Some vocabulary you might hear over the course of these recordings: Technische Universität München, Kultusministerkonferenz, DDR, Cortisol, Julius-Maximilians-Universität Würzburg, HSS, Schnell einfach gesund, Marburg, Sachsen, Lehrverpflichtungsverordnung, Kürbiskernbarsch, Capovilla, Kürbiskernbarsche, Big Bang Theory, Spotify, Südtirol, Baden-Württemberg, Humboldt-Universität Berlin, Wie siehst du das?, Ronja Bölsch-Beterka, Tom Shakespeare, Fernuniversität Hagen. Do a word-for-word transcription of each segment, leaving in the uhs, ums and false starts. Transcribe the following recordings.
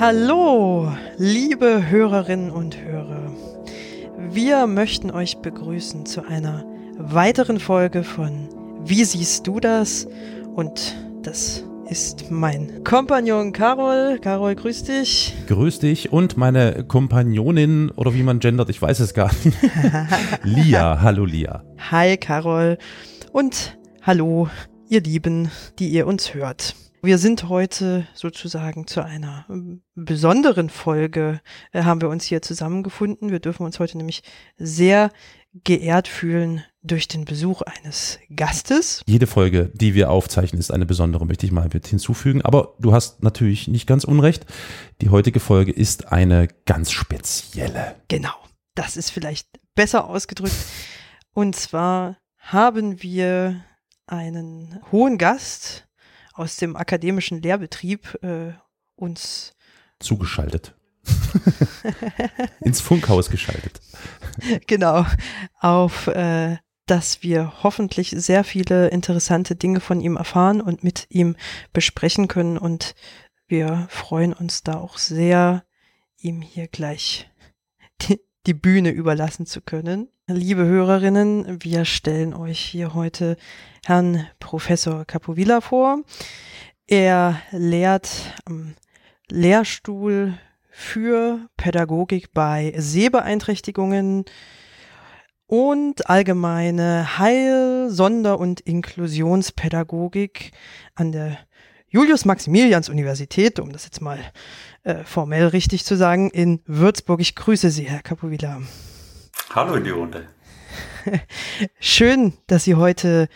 Hallo, liebe Hörerinnen und Hörer. Wir möchten euch begrüßen zu einer weiteren Folge von Wie siehst du das? Und das ist mein Kompagnon Carol. Carol, grüß dich. Grüß dich und meine Kompagnonin, oder wie man gendert, ich weiß es gar nicht. Lia, hallo Lia. Hi Carol und hallo ihr Lieben, die ihr uns hört. Wir sind heute sozusagen zu einer besonderen Folge, äh, haben wir uns hier zusammengefunden. Wir dürfen uns heute nämlich sehr geehrt fühlen durch den Besuch eines Gastes. Jede Folge, die wir aufzeichnen, ist eine besondere, möchte ich mal mit hinzufügen. Aber du hast natürlich nicht ganz unrecht. Die heutige Folge ist eine ganz spezielle. Genau, das ist vielleicht besser ausgedrückt. Und zwar haben wir einen hohen Gast aus dem akademischen Lehrbetrieb äh, uns zugeschaltet. Ins Funkhaus geschaltet. Genau, auf äh, dass wir hoffentlich sehr viele interessante Dinge von ihm erfahren und mit ihm besprechen können. Und wir freuen uns da auch sehr, ihm hier gleich die, die Bühne überlassen zu können. Liebe Hörerinnen, wir stellen euch hier heute Herrn Professor Capovilla vor. Er lehrt am Lehrstuhl für Pädagogik bei Sehbeeinträchtigungen und allgemeine Heil-, Sonder- und Inklusionspädagogik an der Julius-Maximilians-Universität, um das jetzt mal äh, formell richtig zu sagen, in Würzburg. Ich grüße Sie, Herr Capovilla. Hallo in die Runde. Schön, dass Sie heute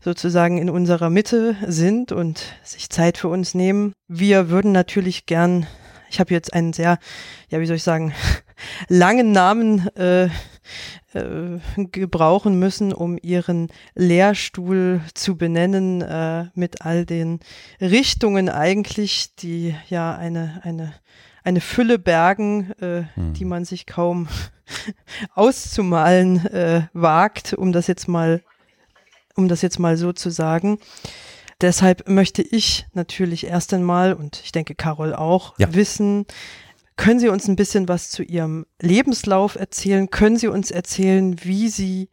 sozusagen in unserer Mitte sind und sich Zeit für uns nehmen. Wir würden natürlich gern, ich habe jetzt einen sehr, ja wie soll ich sagen, langen Namen äh, äh, gebrauchen müssen, um Ihren Lehrstuhl zu benennen, äh, mit all den Richtungen eigentlich, die ja eine, eine, eine Fülle bergen, äh, hm. die man sich kaum auszumalen äh, wagt, um das jetzt mal, um das jetzt mal so zu sagen. Deshalb möchte ich natürlich erst einmal, und ich denke Carol auch, ja. wissen, können Sie uns ein bisschen was zu Ihrem Lebenslauf erzählen? Können Sie uns erzählen, wie Sie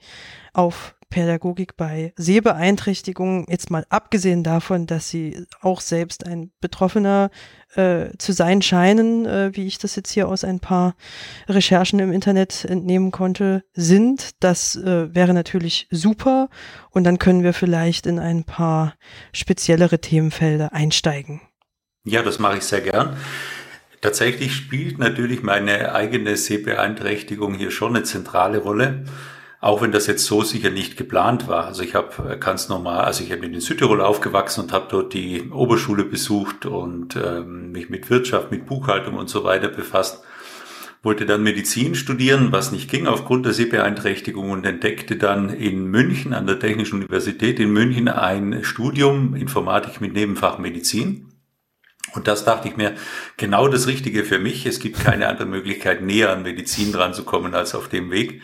auf Pädagogik bei Sehbeeinträchtigungen, jetzt mal abgesehen davon, dass Sie auch selbst ein Betroffener äh, zu sein scheinen, äh, wie ich das jetzt hier aus ein paar Recherchen im Internet entnehmen konnte, sind. Das äh, wäre natürlich super und dann können wir vielleicht in ein paar speziellere Themenfelder einsteigen. Ja, das mache ich sehr gern. Tatsächlich spielt natürlich meine eigene Sehbeeinträchtigung hier schon eine zentrale Rolle. Auch wenn das jetzt so sicher nicht geplant war. Also ich habe ganz normal, also ich bin in Südtirol aufgewachsen und habe dort die Oberschule besucht und ähm, mich mit Wirtschaft, mit Buchhaltung und so weiter befasst. Wollte dann Medizin studieren, was nicht ging aufgrund der Sehbeeinträchtigung und entdeckte dann in München, an der Technischen Universität in München, ein Studium Informatik mit Nebenfach Medizin. Und das dachte ich mir, genau das Richtige für mich. Es gibt keine andere Möglichkeit, näher an Medizin dran zu kommen als auf dem Weg.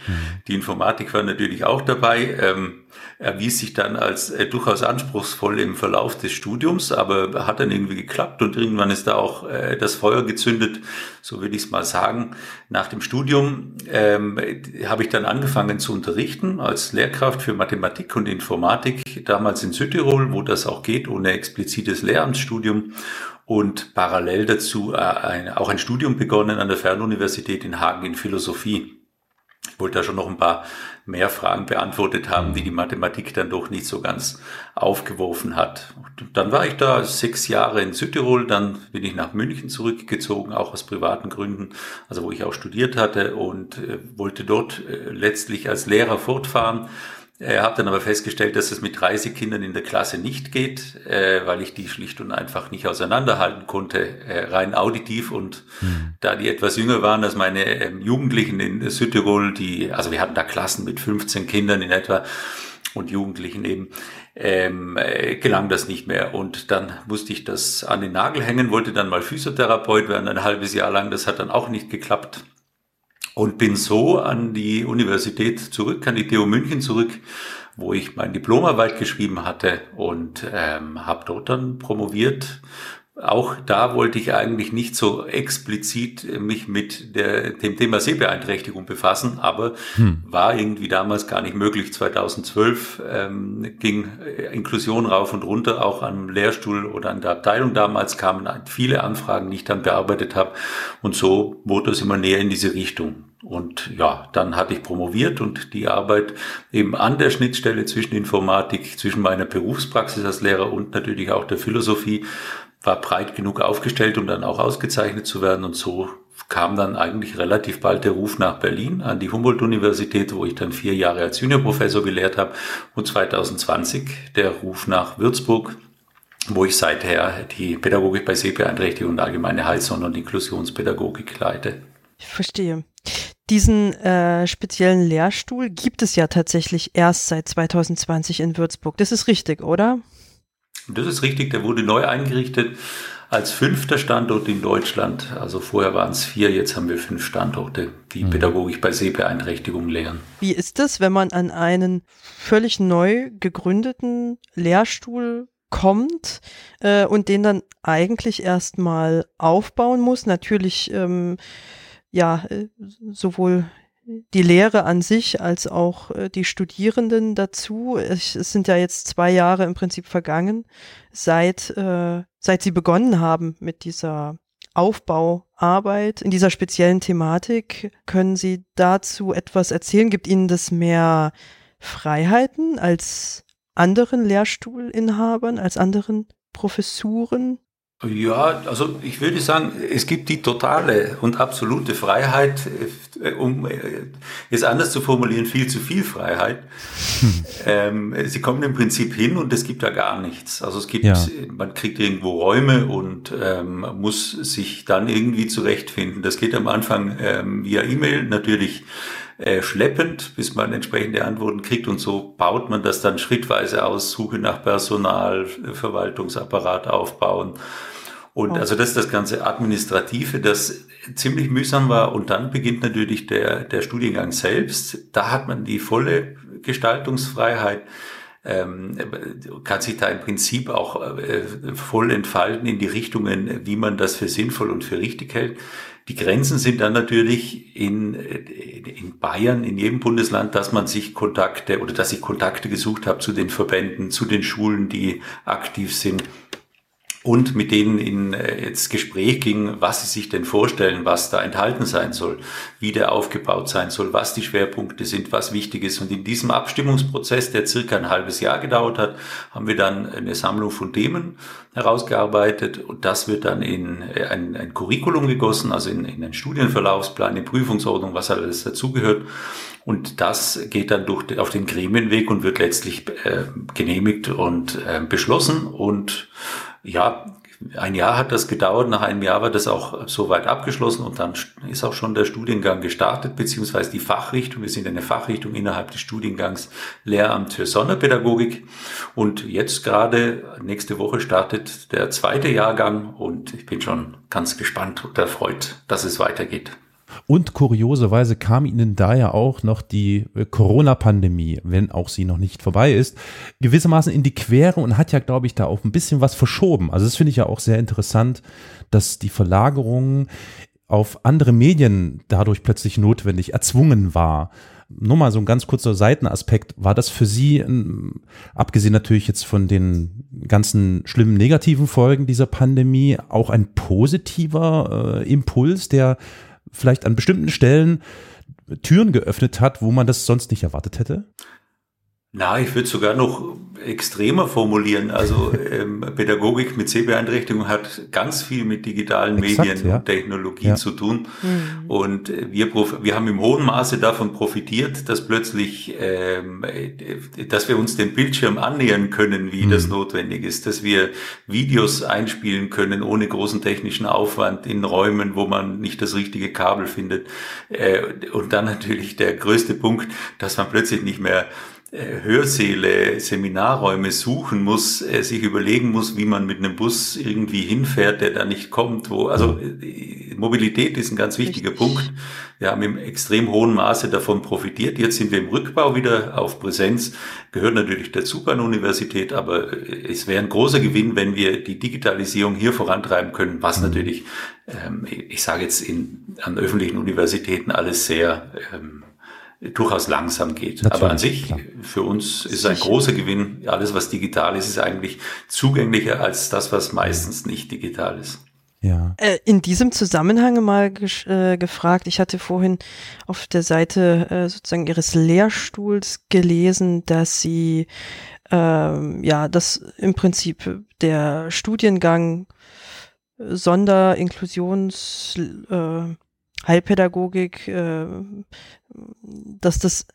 Die Informatik war natürlich auch dabei, ähm, erwies sich dann als äh, durchaus anspruchsvoll im Verlauf des Studiums, aber hat dann irgendwie geklappt und irgendwann ist da auch äh, das Feuer gezündet, so würde ich es mal sagen. Nach dem Studium ähm, habe ich dann angefangen zu unterrichten als Lehrkraft für Mathematik und Informatik, damals in Südtirol, wo das auch geht, ohne explizites Lehramtsstudium. Und parallel dazu äh, ein, auch ein Studium begonnen an der Fernuniversität in Hagen in Philosophie. Ich wollte da schon noch ein paar mehr Fragen beantwortet haben, die die Mathematik dann doch nicht so ganz aufgeworfen hat. Und dann war ich da sechs Jahre in Südtirol, dann bin ich nach München zurückgezogen, auch aus privaten Gründen, also wo ich auch studiert hatte und äh, wollte dort äh, letztlich als Lehrer fortfahren. Äh, habe dann aber festgestellt, dass es mit dreißig Kindern in der Klasse nicht geht, äh, weil ich die schlicht und einfach nicht auseinanderhalten konnte, äh, rein auditiv. Und mhm. da die etwas jünger waren als meine äh, Jugendlichen in Südtirol, die, also wir hatten da Klassen mit fünfzehn Kindern in etwa und Jugendlichen eben, ähm, äh, gelang das nicht mehr. Und dann musste ich das an den Nagel hängen, wollte dann mal Physiotherapeut werden, ein halbes Jahr lang. Das hat dann auch nicht geklappt. Und bin so an die Universität zurück, an die T U München zurück, wo ich meine Diplomarbeit geschrieben hatte und ähm, habe dort dann promoviert Auch da wollte ich eigentlich nicht so explizit mich mit der, dem Thema Sehbeeinträchtigung befassen, aber hm. war irgendwie damals gar nicht möglich. zweitausendzwölf ähm, ging Inklusion rauf und runter, auch am Lehrstuhl oder an der Abteilung. Damals kamen viele Anfragen, die ich dann bearbeitet habe, und so wurde es immer näher in diese Richtung. Und ja, dann hatte ich promoviert und die Arbeit eben an der Schnittstelle zwischen Informatik, zwischen meiner Berufspraxis als Lehrer und natürlich auch der Philosophie war breit genug aufgestellt, um dann auch ausgezeichnet zu werden. Und so kam dann eigentlich relativ bald der Ruf nach Berlin an die Humboldt-Universität, wo ich dann vier Jahre als Juniorprofessor gelehrt habe, und zweitausendzwanzig der Ruf nach Würzburg, wo ich seither die Pädagogik bei Sehbeeinträchtigung und allgemeine Heilsonder- und Inklusionspädagogik leite. Ich verstehe. Diesen äh, speziellen Lehrstuhl gibt es ja tatsächlich erst seit zweitausendzwanzig in Würzburg. Das ist richtig, oder? Das ist richtig, der wurde neu eingerichtet als fünfter Standort in Deutschland. Also vorher waren es vier, jetzt haben wir fünf Standorte, die mhm. Pädagogik bei Sehbeeinträchtigung lehren. Wie ist das, wenn man an einen völlig neu gegründeten Lehrstuhl kommt äh, und den dann eigentlich erstmal aufbauen muss? Natürlich, ähm, ja, sowohl die Lehre an sich als auch die Studierenden dazu. Es sind ja jetzt zwei Jahre im Prinzip vergangen, seit äh, seit sie begonnen haben mit dieser Aufbauarbeit in dieser speziellen Thematik. Können Sie dazu etwas erzählen? Gibt Ihnen das mehr Freiheiten als anderen Lehrstuhlinhabern, als anderen Professuren? Ja, also ich würde sagen, es gibt die totale und absolute Freiheit, um es anders zu formulieren, viel zu viel Freiheit. Hm. Ähm, sie kommen im Prinzip hin und es gibt da gar nichts. Also es gibt, ja. man kriegt irgendwo Räume und ähm, muss sich dann irgendwie zurechtfinden. Das geht am Anfang ähm, via E-Mail natürlich äh, schleppend, bis man entsprechende Antworten kriegt, und so baut man das dann schrittweise aus, Suche nach Personal, Verwaltungsapparat aufbauen. Und also das ist das ganze Administrative, das ziemlich mühsam war. Und dann beginnt natürlich der, der Studiengang selbst. Da hat man die volle Gestaltungsfreiheit, ähm, kann sich da im Prinzip auch äh, voll entfalten in die Richtungen, wie man das für sinnvoll und für richtig hält. Die Grenzen sind dann natürlich in, in Bayern, in jedem Bundesland, dass man sich Kontakte oder dass ich Kontakte gesucht habe zu den Verbänden, zu den Schulen, die aktiv sind. Und mit denen in, äh, ins Gespräch ging, was sie sich denn vorstellen, was da enthalten sein soll, wie der aufgebaut sein soll, was die Schwerpunkte sind, was wichtig ist. Und in diesem Abstimmungsprozess, der circa ein halbes Jahr gedauert hat, haben wir dann eine Sammlung von Themen herausgearbeitet. Und das wird dann in äh, ein, ein Curriculum gegossen, also in, in einen Studienverlaufsplan, eine Prüfungsordnung, was alles dazugehört. Und das geht dann durch den, auf den Gremienweg und wird letztlich äh, genehmigt und äh, beschlossen. Und ja, ein Jahr hat das gedauert, nach einem Jahr war das auch soweit abgeschlossen und dann ist auch schon der Studiengang gestartet, beziehungsweise die Fachrichtung. Wir sind eine Fachrichtung innerhalb des Studiengangs Lehramt für Sonderpädagogik, und jetzt gerade nächste Woche startet der zweite Jahrgang und ich bin schon ganz gespannt und erfreut, dass es weitergeht. Und kurioserweise kam Ihnen da ja auch noch die Corona-Pandemie, wenn auch sie noch nicht vorbei ist, gewissermaßen in die Quere und hat ja, glaube ich, da auch ein bisschen was verschoben. Also das finde ich ja auch sehr interessant, dass die Verlagerung auf andere Medien dadurch plötzlich notwendig, erzwungen war. Nur mal so ein ganz kurzer Seitenaspekt. War das für Sie, abgesehen natürlich jetzt von den ganzen schlimmen negativen Folgen dieser Pandemie, auch ein positiver äh, Impuls, der vielleicht an bestimmten Stellen Türen geöffnet hat, wo man das sonst nicht erwartet hätte? Na, ich würde sogar noch extremer formulieren. Also ähm, Pädagogik mit Sehbeeinträchtigung hat ganz viel mit digitalen Exakt, Medien ja. und Technologie ja. zu tun. Mhm. Und wir, wir haben im hohen Maße davon profitiert, dass plötzlich, ähm, dass wir uns dem Bildschirm annähern können, wie mhm. das notwendig ist, dass wir Videos einspielen können ohne großen technischen Aufwand in Räumen, wo man nicht das richtige Kabel findet. Äh, und dann natürlich der größte Punkt, dass man plötzlich nicht mehr Hörsäle, Seminarräume suchen muss, sich überlegen muss, wie man mit einem Bus irgendwie hinfährt, der da nicht kommt. Wo, also Mobilität ist ein ganz wichtiger Richtig. Punkt. Wir haben im extrem hohen Maße davon profitiert. Jetzt sind wir im Rückbau wieder auf Präsenz. Gehört natürlich dazu bei der Universität, aber es wäre ein großer Gewinn, wenn wir die Digitalisierung hier vorantreiben können, was natürlich, ähm, ich sage jetzt in, an öffentlichen Universitäten alles sehr... Ähm, durchaus langsam geht. Natürlich, aber an sich, klar. Für uns ist ein großer Gewinn. Alles, was digital ist, ist eigentlich zugänglicher als das, was meistens nicht digital ist. Ja. Äh, in diesem Zusammenhang mal gesch- äh, gefragt, ich hatte vorhin auf der Seite äh, sozusagen Ihres Lehrstuhls gelesen, dass Sie, ähm, ja, dass im Prinzip der Studiengang Sonderinklusions- äh, Heilpädagogik, dass das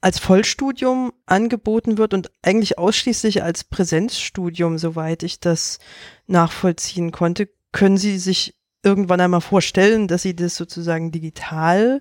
als Vollstudium angeboten wird und eigentlich ausschließlich als Präsenzstudium, soweit ich das nachvollziehen konnte. Können Sie sich irgendwann einmal vorstellen, dass Sie das sozusagen digital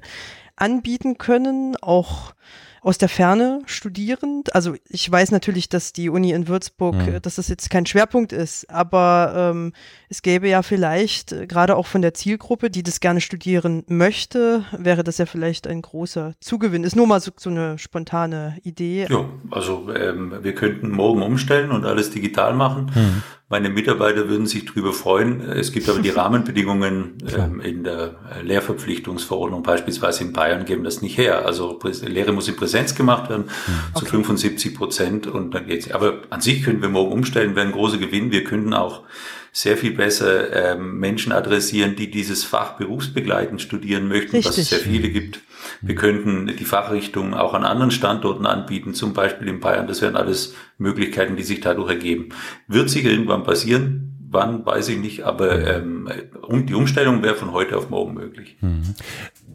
anbieten können, auch aus der Ferne studierend? Also ich weiß natürlich, dass die Uni in Würzburg, ja. dass das jetzt kein Schwerpunkt ist, aber ähm, es gäbe ja vielleicht, gerade auch von der Zielgruppe, die das gerne studieren möchte, wäre das ja vielleicht ein großer Zugewinn. Ist nur mal so, so eine spontane Idee. Ja, also ähm, wir könnten morgen umstellen und alles digital machen. Mhm. Meine Mitarbeiter würden sich darüber freuen. Es gibt aber die Rahmenbedingungen ähm, in der Lehrverpflichtungsverordnung beispielsweise in Bayern geben das nicht her. Also Lehre muss in Präsenz gemacht werden, okay. zu fünfundsiebzig Prozent und dann geht's. Aber an sich können wir morgen umstellen, wäre ein großer Gewinn. Wir könnten auch sehr viel besser ähm, Menschen adressieren, die dieses Fach berufsbegleitend studieren möchten, Richtig. Was es sehr viele gibt. Wir könnten die Fachrichtung auch an anderen Standorten anbieten, zum Beispiel in Bayern. Das wären alles Möglichkeiten, die sich dadurch ergeben. Wird sich irgendwann passieren. Wann, weiß ich nicht, aber ähm, die Umstellung wäre von heute auf morgen möglich. Hm.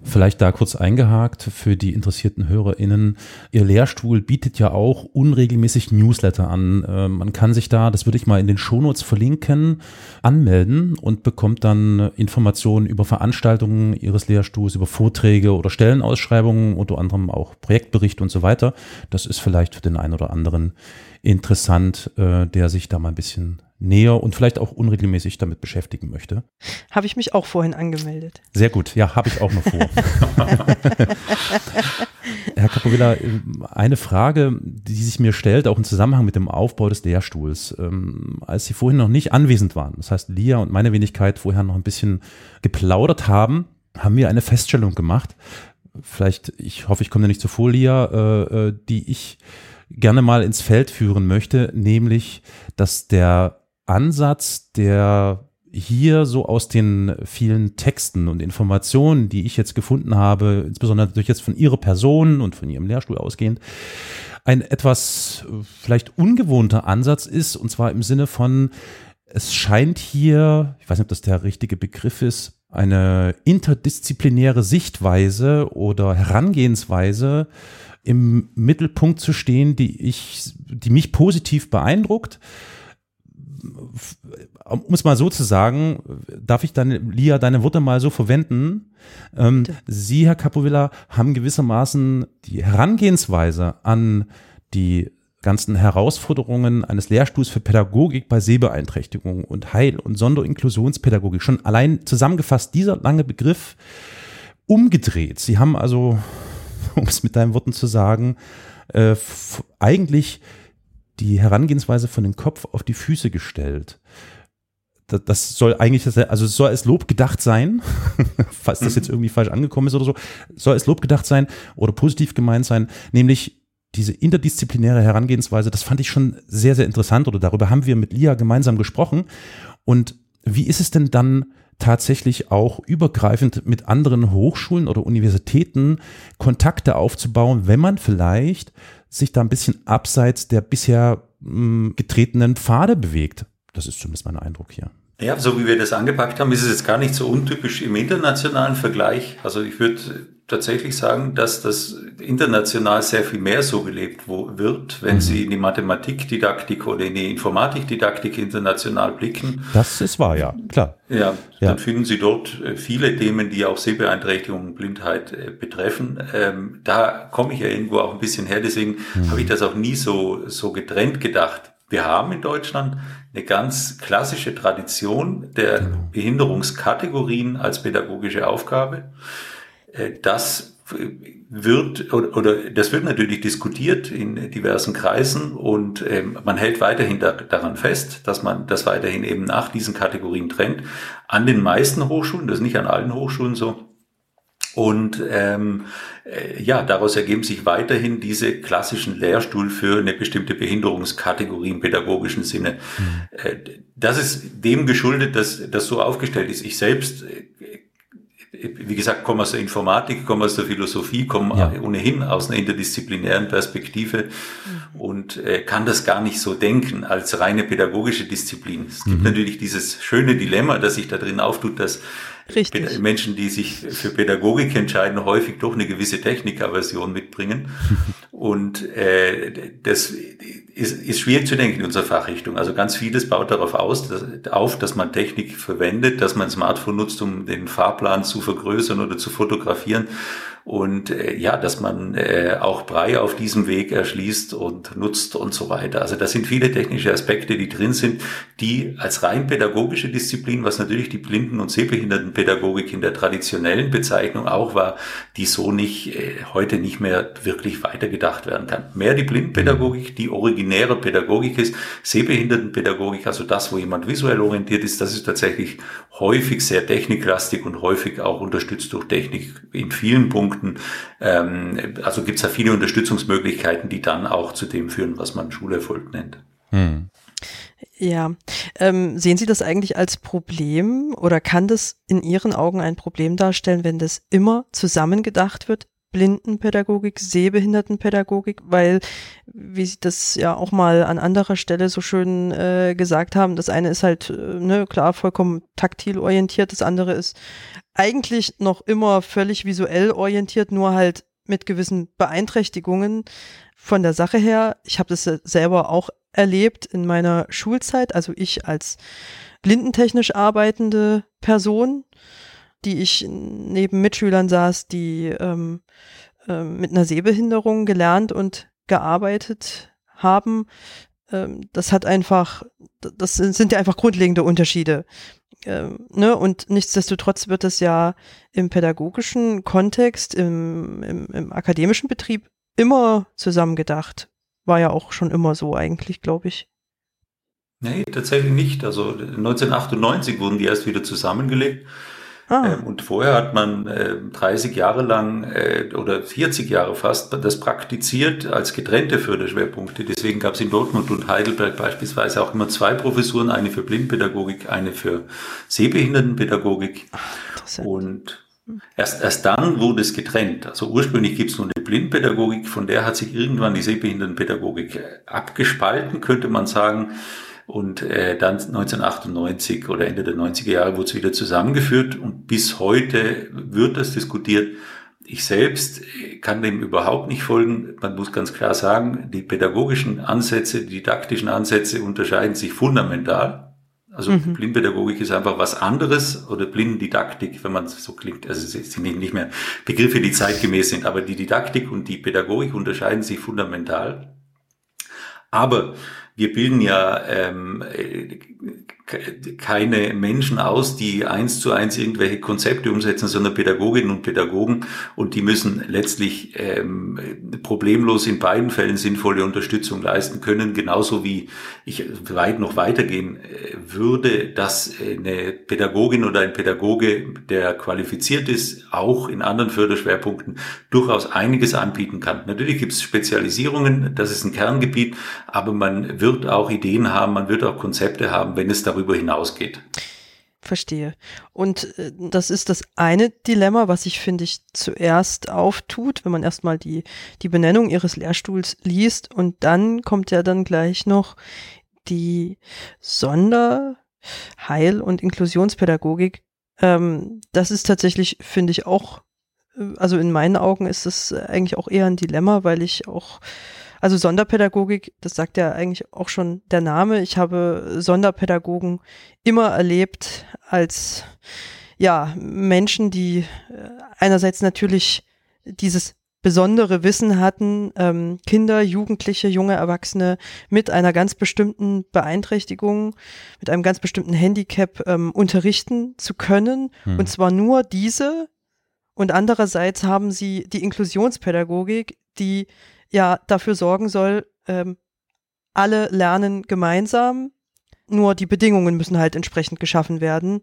Vielleicht da kurz eingehakt für die interessierten HörerInnen. Ihr Lehrstuhl bietet ja auch unregelmäßig Newsletter an. Äh, man kann sich da, das würde ich mal in den Shownotes verlinken, anmelden und bekommt dann Informationen über Veranstaltungen Ihres Lehrstuhls, über Vorträge oder Stellenausschreibungen, unter anderem auch Projektberichte und so weiter. Das ist vielleicht für den einen oder anderen interessant, äh, der sich da mal ein bisschen näher und vielleicht auch unregelmäßig damit beschäftigen möchte. Habe ich mich auch vorhin angemeldet. Sehr gut, ja, habe ich auch noch vor. Herr Capovilla, eine Frage, die sich mir stellt, auch im Zusammenhang mit dem Aufbau des Lehrstuhls. Ähm, als Sie vorhin noch nicht anwesend waren, das heißt Lia und meine Wenigkeit vorher noch ein bisschen geplaudert haben, haben wir eine Feststellung gemacht, vielleicht, ich hoffe, ich komme da nicht zu vor, Lia, äh, die ich gerne mal ins Feld führen möchte, nämlich, dass der Ansatz, der hier so aus den vielen Texten und Informationen, die ich jetzt gefunden habe, insbesondere natürlich jetzt von Ihrer Person und von Ihrem Lehrstuhl ausgehend, ein etwas vielleicht ungewohnter Ansatz ist, und zwar im Sinne von, es scheint hier, ich weiß nicht, ob das der richtige Begriff ist, eine interdisziplinäre Sichtweise oder Herangehensweise im Mittelpunkt zu stehen, die ich, die mich positiv beeindruckt. Um es mal so zu sagen, darf ich dann, Lia, deine Worte mal so verwenden? Ähm, Sie, Herr Capovilla, haben gewissermaßen die Herangehensweise an die ganzen Herausforderungen eines Lehrstuhls für Pädagogik bei Sehbeeinträchtigungen und Heil- und Sonderinklusionspädagogik, schon allein zusammengefasst dieser lange Begriff, umgedreht. Sie haben also, um es mit deinen Worten zu sagen, äh, f- eigentlich die Herangehensweise von den Kopf auf die Füße gestellt. Das, das soll eigentlich, also es soll als Lob gedacht sein, falls das jetzt irgendwie falsch angekommen ist oder so, soll als Lob gedacht sein oder positiv gemeint sein, nämlich diese interdisziplinäre Herangehensweise, das fand ich schon sehr, sehr interessant, oder darüber haben wir mit Lia gemeinsam gesprochen. Und wie ist es denn dann tatsächlich auch übergreifend mit anderen Hochschulen oder Universitäten Kontakte aufzubauen, wenn man vielleicht sich da ein bisschen abseits der bisher mh, getretenen Pfade bewegt? Das ist zumindest mein Eindruck hier. Ja, so wie wir das angepackt haben, ist es jetzt gar nicht so untypisch im internationalen Vergleich. Also ich würde tatsächlich sagen, dass das international sehr viel mehr so gelebt wird, wenn mhm. Sie in die Mathematikdidaktik oder in die Informatikdidaktik international blicken. Das ist wahr, ja, klar. Ja, ja. Dann finden Sie dort viele Themen, die auch Sehbeeinträchtigung und Blindheit betreffen. Ähm, da komme ich ja irgendwo auch ein bisschen her, deswegen mhm. habe ich das auch nie so, so getrennt gedacht. Wir haben in Deutschland eine ganz klassische Tradition der genau. Behinderungskategorien als pädagogische Aufgabe. Das wird, oder, oder, das wird natürlich diskutiert in diversen Kreisen und ähm, man hält weiterhin da, daran fest, dass man das weiterhin eben nach diesen Kategorien trennt. An den meisten Hochschulen, das ist nicht an allen Hochschulen so. Und ähm, äh, ja, daraus ergeben sich weiterhin diese klassischen Lehrstuhl für eine bestimmte Behinderungskategorie im pädagogischen Sinne. Mhm. Äh, das ist dem geschuldet, dass das so aufgestellt ist. Ich selbst äh, Wie gesagt, komme aus der Informatik, komme aus der Philosophie, komme ja. ohnehin aus einer interdisziplinären Perspektive mhm. und äh, kann das gar nicht so denken als reine pädagogische Disziplin. Es mhm. gibt natürlich dieses schöne Dilemma, das sich da drin auftut, dass Richtig. Menschen, die sich für Pädagogik entscheiden, häufig doch eine gewisse Technikaversion mitbringen. Und äh, das ist, ist schwierig zu denken in unserer Fachrichtung. Also ganz vieles baut darauf aus, dass, auf, dass man Technik verwendet, dass man ein Smartphone nutzt, um den Fahrplan zu vergrößern oder zu fotografieren. Und äh, ja, dass man äh, auch Brei auf diesem Weg erschließt und nutzt und so weiter. Also das sind viele technische Aspekte, die drin sind, die als rein pädagogische Disziplin, was natürlich die Blinden- und Sehbehindertenpädagogik in der traditionellen Bezeichnung auch war, die so nicht äh, heute nicht mehr wirklich weitergedacht werden kann. Mehr die Blindenpädagogik, die originäre Pädagogik ist, Sehbehindertenpädagogik, also das, wo jemand visuell orientiert ist, das ist tatsächlich häufig sehr techniklastig und häufig auch unterstützt durch Technik in vielen Punkten. Also gibt es da viele Unterstützungsmöglichkeiten, die dann auch zu dem führen, was man Schulerfolg nennt. Hm. Ja, ähm, sehen Sie das eigentlich als Problem oder kann das in Ihren Augen ein Problem darstellen, wenn das immer zusammengedacht wird? Blindenpädagogik, Sehbehindertenpädagogik, weil, wie Sie das ja auch mal an anderer Stelle so schön äh, gesagt haben, das eine ist halt, äh, ne, klar, vollkommen taktil orientiert, das andere ist eigentlich noch immer völlig visuell orientiert, nur halt mit gewissen Beeinträchtigungen von der Sache her. Ich habe das selber auch erlebt in meiner Schulzeit, also ich als blindentechnisch arbeitende Person, die ich neben Mitschülern saß, die ähm, äh, mit einer Sehbehinderung gelernt und gearbeitet haben. Ähm, das hat einfach, das sind, sind ja einfach grundlegende Unterschiede. Ähm, ne? Und nichtsdestotrotz wird das ja im pädagogischen Kontext, im, im, im akademischen Betrieb immer zusammengedacht. War ja auch schon immer so eigentlich, glaube ich. Nee, tatsächlich nicht. Also neunzehnhundertachtundneunzig wurden die erst wieder zusammengelegt. Ah. Und vorher hat man äh, dreißig Jahre lang äh, oder vierzig Jahre fast das praktiziert als getrennte Förderschwerpunkte. Deswegen gab es in Dortmund und Heidelberg beispielsweise auch immer zwei Professuren, eine für Blindpädagogik, eine für Sehbehindertenpädagogik. Ach, und erst erst dann wurde es getrennt. Also ursprünglich gibt es nur eine Blindpädagogik, von der hat sich irgendwann die Sehbehindertenpädagogik abgespalten, könnte man sagen. Und äh, dann neunzehnhundertachtundneunzig oder Ende der neunziger Jahre wurde es wieder zusammengeführt und bis heute wird das diskutiert. Ich selbst kann dem überhaupt nicht folgen. Man muss ganz klar sagen, die pädagogischen Ansätze, die didaktischen Ansätze unterscheiden sich fundamental. Also mhm. Blindpädagogik ist einfach was anderes oder Blindendidaktik, wenn man es so klingt. Also es sind nicht mehr Begriffe, die zeitgemäß sind, aber die Didaktik und die Pädagogik unterscheiden sich fundamental. Aber wir bilden ja ähm, keine Menschen aus, die eins zu eins irgendwelche Konzepte umsetzen, sondern Pädagoginnen und Pädagogen. Und die müssen letztlich ähm, problemlos in beiden Fällen sinnvolle Unterstützung leisten können. Genauso wie ich weit noch weitergehen würde, dass eine Pädagogin oder ein Pädagoge, der qualifiziert ist, auch in anderen Förderschwerpunkten durchaus einiges anbieten kann. Natürlich gibt es Spezialisierungen, das ist ein Kerngebiet, aber man wird wird auch Ideen haben, man wird auch Konzepte haben, wenn es darüber hinausgeht. Verstehe. Und das ist das eine Dilemma, was sich, finde ich, zuerst auftut, wenn man erstmal die, die Benennung ihres Lehrstuhls liest und dann kommt ja dann gleich noch die Sonder-, Heil- und Inklusionspädagogik. Ähm, das ist tatsächlich, finde ich, auch also in meinen Augen ist es eigentlich auch eher ein Dilemma, weil ich auch, also Sonderpädagogik, das sagt ja eigentlich auch schon der Name, ich habe Sonderpädagogen immer erlebt als, ja, Menschen, die einerseits natürlich dieses besondere Wissen hatten, ähm, Kinder, Jugendliche, junge Erwachsene mit einer ganz bestimmten Beeinträchtigung, mit einem ganz bestimmten Handicap ähm, unterrichten zu können, hm. und zwar nur diese, und andererseits haben sie die Inklusionspädagogik, die ja dafür sorgen soll, ähm, alle lernen gemeinsam, nur die Bedingungen müssen halt entsprechend geschaffen werden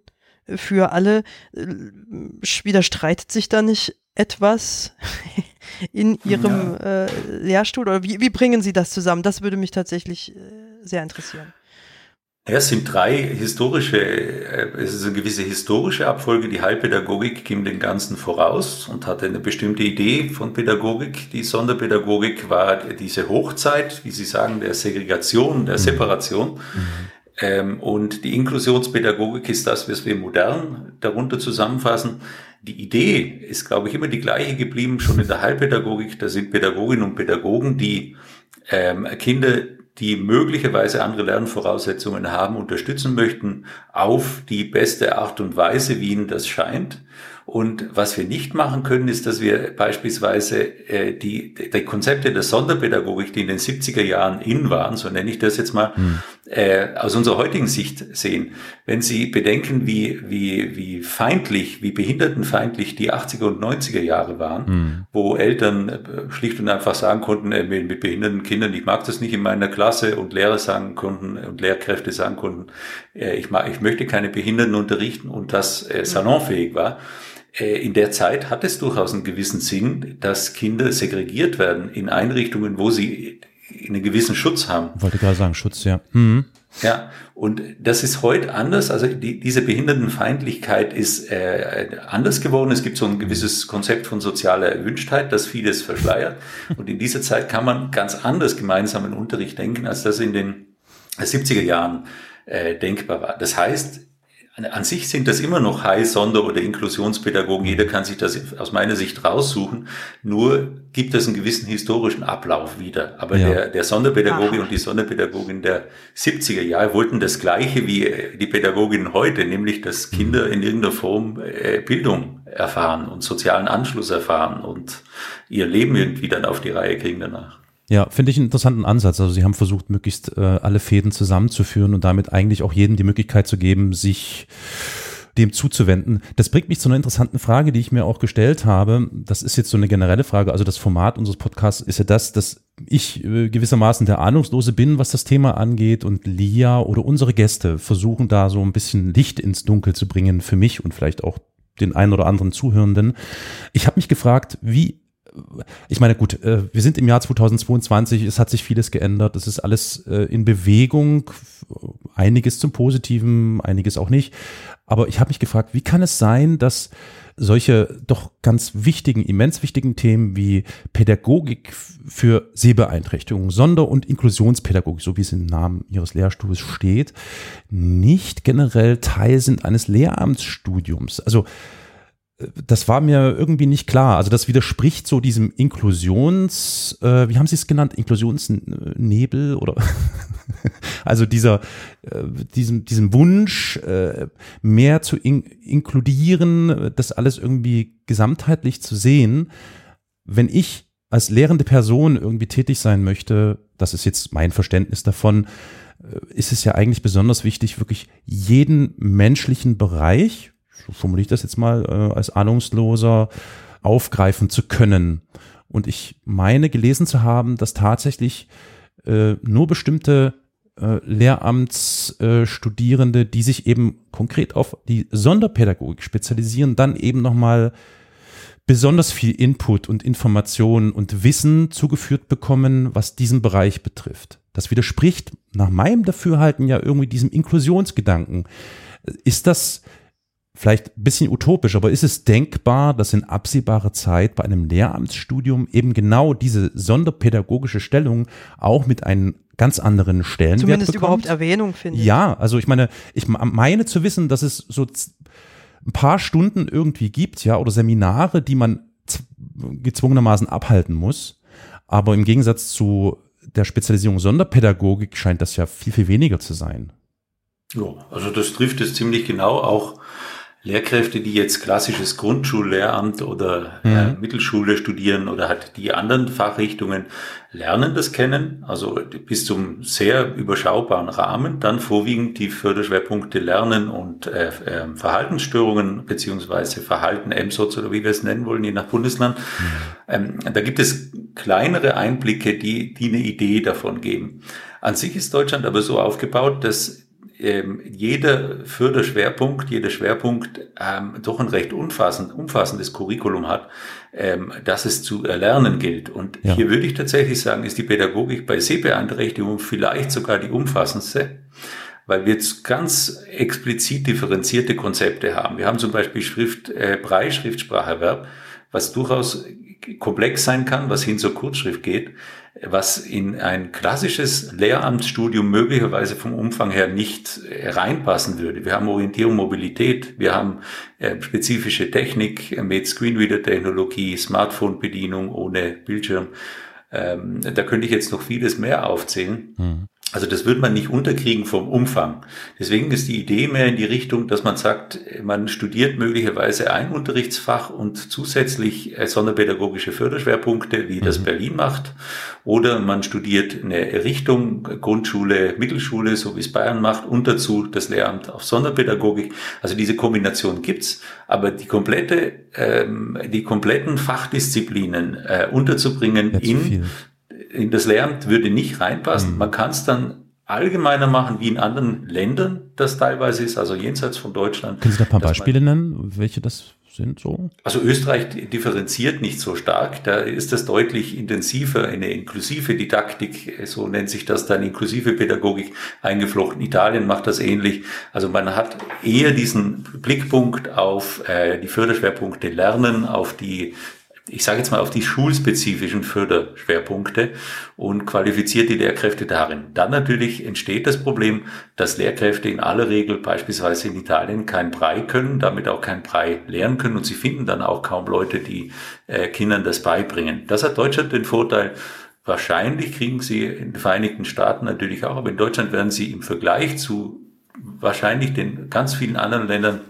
für alle. Wieder streitet sich da nicht etwas in Ihrem ja. äh, Lehrstuhl, oder wie, wie bringen Sie das zusammen? Das würde mich tatsächlich äh, sehr interessieren. Ja, es sind drei historische, äh, es ist eine gewisse historische Abfolge. Die Heilpädagogik ging dem Ganzen voraus und hatte eine bestimmte Idee von Pädagogik. Die Sonderpädagogik war diese Hochzeit, wie Sie sagen, der Segregation, der mhm. Separation. Mhm. Ähm, und die Inklusionspädagogik ist das, was wir modern darunter zusammenfassen. Die Idee ist, glaube ich, immer die gleiche geblieben, schon in der Heilpädagogik. Da sind Pädagoginnen und Pädagogen, die ähm, Kinder, die möglicherweise andere Lernvoraussetzungen haben, unterstützen möchten, auf die beste Art und Weise, wie ihnen das scheint. Und was wir nicht machen können, ist, dass wir beispielsweise äh, die, die Konzepte der Sonderpädagogik, die in den siebziger Jahren in waren, so nenne ich das jetzt mal, hm. äh, aus unserer heutigen Sicht sehen. Wenn Sie bedenken, wie wie wie feindlich, wie behindertenfeindlich die achtziger und neunziger Jahre waren, hm. wo Eltern schlicht und einfach sagen konnten, äh, mit, mit behinderten Kindern, ich mag das nicht in meiner Klasse, und Lehrer sagen konnten und Lehrkräfte sagen konnten, äh, ich mag, ich möchte keine Behinderten unterrichten, und das äh, salonfähig war. In der Zeit hat es durchaus einen gewissen Sinn, dass Kinder segregiert werden in Einrichtungen, wo sie einen gewissen Schutz haben. Ich wollte gerade sagen, Schutz, ja. Mhm. Ja, und das ist heute anders. Also die, diese Behindertenfeindlichkeit ist äh, anders geworden. Es gibt so ein gewisses Konzept von sozialer Erwünschtheit, das vieles verschleiert. Und in dieser Zeit kann man ganz anders gemeinsamen Unterricht denken, als das in den siebziger Jahren äh, denkbar war. Das heißt, an sich sind das immer noch High-, Sonder- oder Inklusionspädagogen. Jeder kann sich das aus meiner Sicht raussuchen. Nur gibt es einen gewissen historischen Ablauf wieder. Aber ja. der, der Sonderpädagoge Aha. und die Sonderpädagogin der siebziger Jahre wollten das Gleiche wie die Pädagoginnen heute, nämlich dass Kinder in irgendeiner Form Bildung erfahren und sozialen Anschluss erfahren und ihr Leben irgendwie dann auf die Reihe kriegen danach. Ja, finde ich einen interessanten Ansatz. Also sie haben versucht, möglichst äh, alle Fäden zusammenzuführen und damit eigentlich auch jedem die Möglichkeit zu geben, sich dem zuzuwenden. Das bringt mich zu einer interessanten Frage, die ich mir auch gestellt habe. Das ist jetzt so eine generelle Frage. Also das Format unseres Podcasts ist ja das, dass ich äh, gewissermaßen der Ahnungslose bin, was das Thema angeht, und Lia oder unsere Gäste versuchen da so ein bisschen Licht ins Dunkel zu bringen für mich und vielleicht auch den einen oder anderen Zuhörenden. Ich habe mich gefragt, wie Ich meine, gut, wir sind im Jahr zweitausendzweiundzwanzig, es hat sich vieles geändert, es ist alles in Bewegung, einiges zum Positiven, einiges auch nicht. Aber ich habe mich gefragt, wie kann es sein, dass solche doch ganz wichtigen, immens wichtigen Themen wie Pädagogik für Sehbeeinträchtigungen, Sonder- und Inklusionspädagogik, so wie es im Namen Ihres Lehrstuhls steht, nicht generell Teil sind eines Lehramtsstudiums? Also das war mir irgendwie nicht klar. Also das widerspricht so diesem Inklusions, äh, wie haben Sie es genannt, Inklusionsnebel oder also dieser, äh, diesem, diesem Wunsch, äh, mehr zu in- inkludieren, das alles irgendwie gesamtheitlich zu sehen. Wenn ich als lehrende Person irgendwie tätig sein möchte, das ist jetzt mein Verständnis davon, ist es ja eigentlich besonders wichtig, wirklich jeden menschlichen Bereich, so formuliere ich das jetzt mal, äh, als Ahnungsloser aufgreifen zu können. Und ich meine gelesen zu haben, dass tatsächlich äh, nur bestimmte äh, Lehramtsstudierende, äh, die sich eben konkret auf die Sonderpädagogik spezialisieren, dann eben nochmal besonders viel Input und Informationen und Wissen zugeführt bekommen, was diesen Bereich betrifft. Das widerspricht nach meinem Dafürhalten ja irgendwie diesem Inklusionsgedanken. Ist das vielleicht ein bisschen utopisch, aber ist es denkbar, dass in absehbarer Zeit bei einem Lehramtsstudium eben genau diese sonderpädagogische Stellung auch mit einem ganz anderen Stellenwert Zumindest bekommt? Überhaupt Erwähnung findet. Ja, also ich meine, ich meine zu wissen, dass es so ein paar Stunden irgendwie gibt, ja, oder Seminare, die man gezwungenermaßen abhalten muss. Aber im Gegensatz zu der Spezialisierung Sonderpädagogik scheint das ja viel, viel weniger zu sein. Ja, also das trifft es ziemlich genau. Auch Lehrkräfte, die jetzt klassisches Grundschullehramt oder mhm. äh, Mittelschule studieren oder halt die anderen Fachrichtungen, lernen das kennen, also bis zum sehr überschaubaren Rahmen, dann vorwiegend die Förderschwerpunkte Lernen und äh, äh, Verhaltensstörungen beziehungsweise Verhalten, M S O T S oder wie wir es nennen wollen, je nach Bundesland. Ähm, da gibt es kleinere Einblicke, die, die eine Idee davon geben. An sich ist Deutschland aber so aufgebaut, dass Ähm, jeder Förderschwerpunkt, jeder Schwerpunkt ähm, doch ein recht umfassend, umfassendes Curriculum hat, ähm, dass es zu erlernen gilt. Und ja. Hier würde ich tatsächlich sagen, ist die Pädagogik bei Sehbeeinträchtigung vielleicht sogar die umfassendste, weil wir jetzt ganz explizit differenzierte Konzepte haben. Wir haben zum Beispiel Schrift, äh, Brei, Schriftspracherwerb, was durchaus komplex sein kann, was hin zur Kurzschrift geht, was in ein klassisches Lehramtsstudium möglicherweise vom Umfang her nicht reinpassen würde. Wir haben Orientierung, Mobilität, wir haben äh, spezifische Technik mit Screenreader-Technologie, Smartphone-Bedienung ohne Bildschirm. Ähm, da könnte ich jetzt noch vieles mehr aufzählen. Mhm. Also das wird man nicht unterkriegen vom Umfang. Deswegen ist die Idee mehr in die Richtung, dass man sagt, man studiert möglicherweise ein Unterrichtsfach und zusätzlich sonderpädagogische Förderschwerpunkte, wie das mhm. Berlin macht. Oder man studiert eine Richtung, Grundschule, Mittelschule, so wie es Bayern macht, und dazu das Lehramt auf Sonderpädagogik. Also diese Kombination gibt's, aber die komplette, ähm, die kompletten Fachdisziplinen äh, unterzubringen ja, in... in das Lehramt würde nicht reinpassen. Mhm. Man kann es dann allgemeiner machen, wie in anderen Ländern das teilweise ist, also jenseits von Deutschland. Können Sie da ein paar Beispiele nennen, welche das sind so? Also Österreich differenziert nicht so stark. Da ist das deutlich intensiver, eine inklusive Didaktik, so nennt sich das dann, inklusive Pädagogik eingeflochten. Italien macht das ähnlich. Also man hat eher diesen Blickpunkt auf äh, die Förderschwerpunkte Lernen, auf die ich sage jetzt mal auf die schulspezifischen Förderschwerpunkte und qualifiziert die Lehrkräfte darin. Dann natürlich entsteht das Problem, dass Lehrkräfte in aller Regel beispielsweise in Italien kein Brei können, damit auch kein Brei lehren können und sie finden dann auch kaum Leute, die äh, Kindern das beibringen. Das hat Deutschland den Vorteil, wahrscheinlich kriegen sie in den Vereinigten Staaten natürlich auch, aber in Deutschland werden sie im Vergleich zu wahrscheinlich den ganz vielen anderen Ländern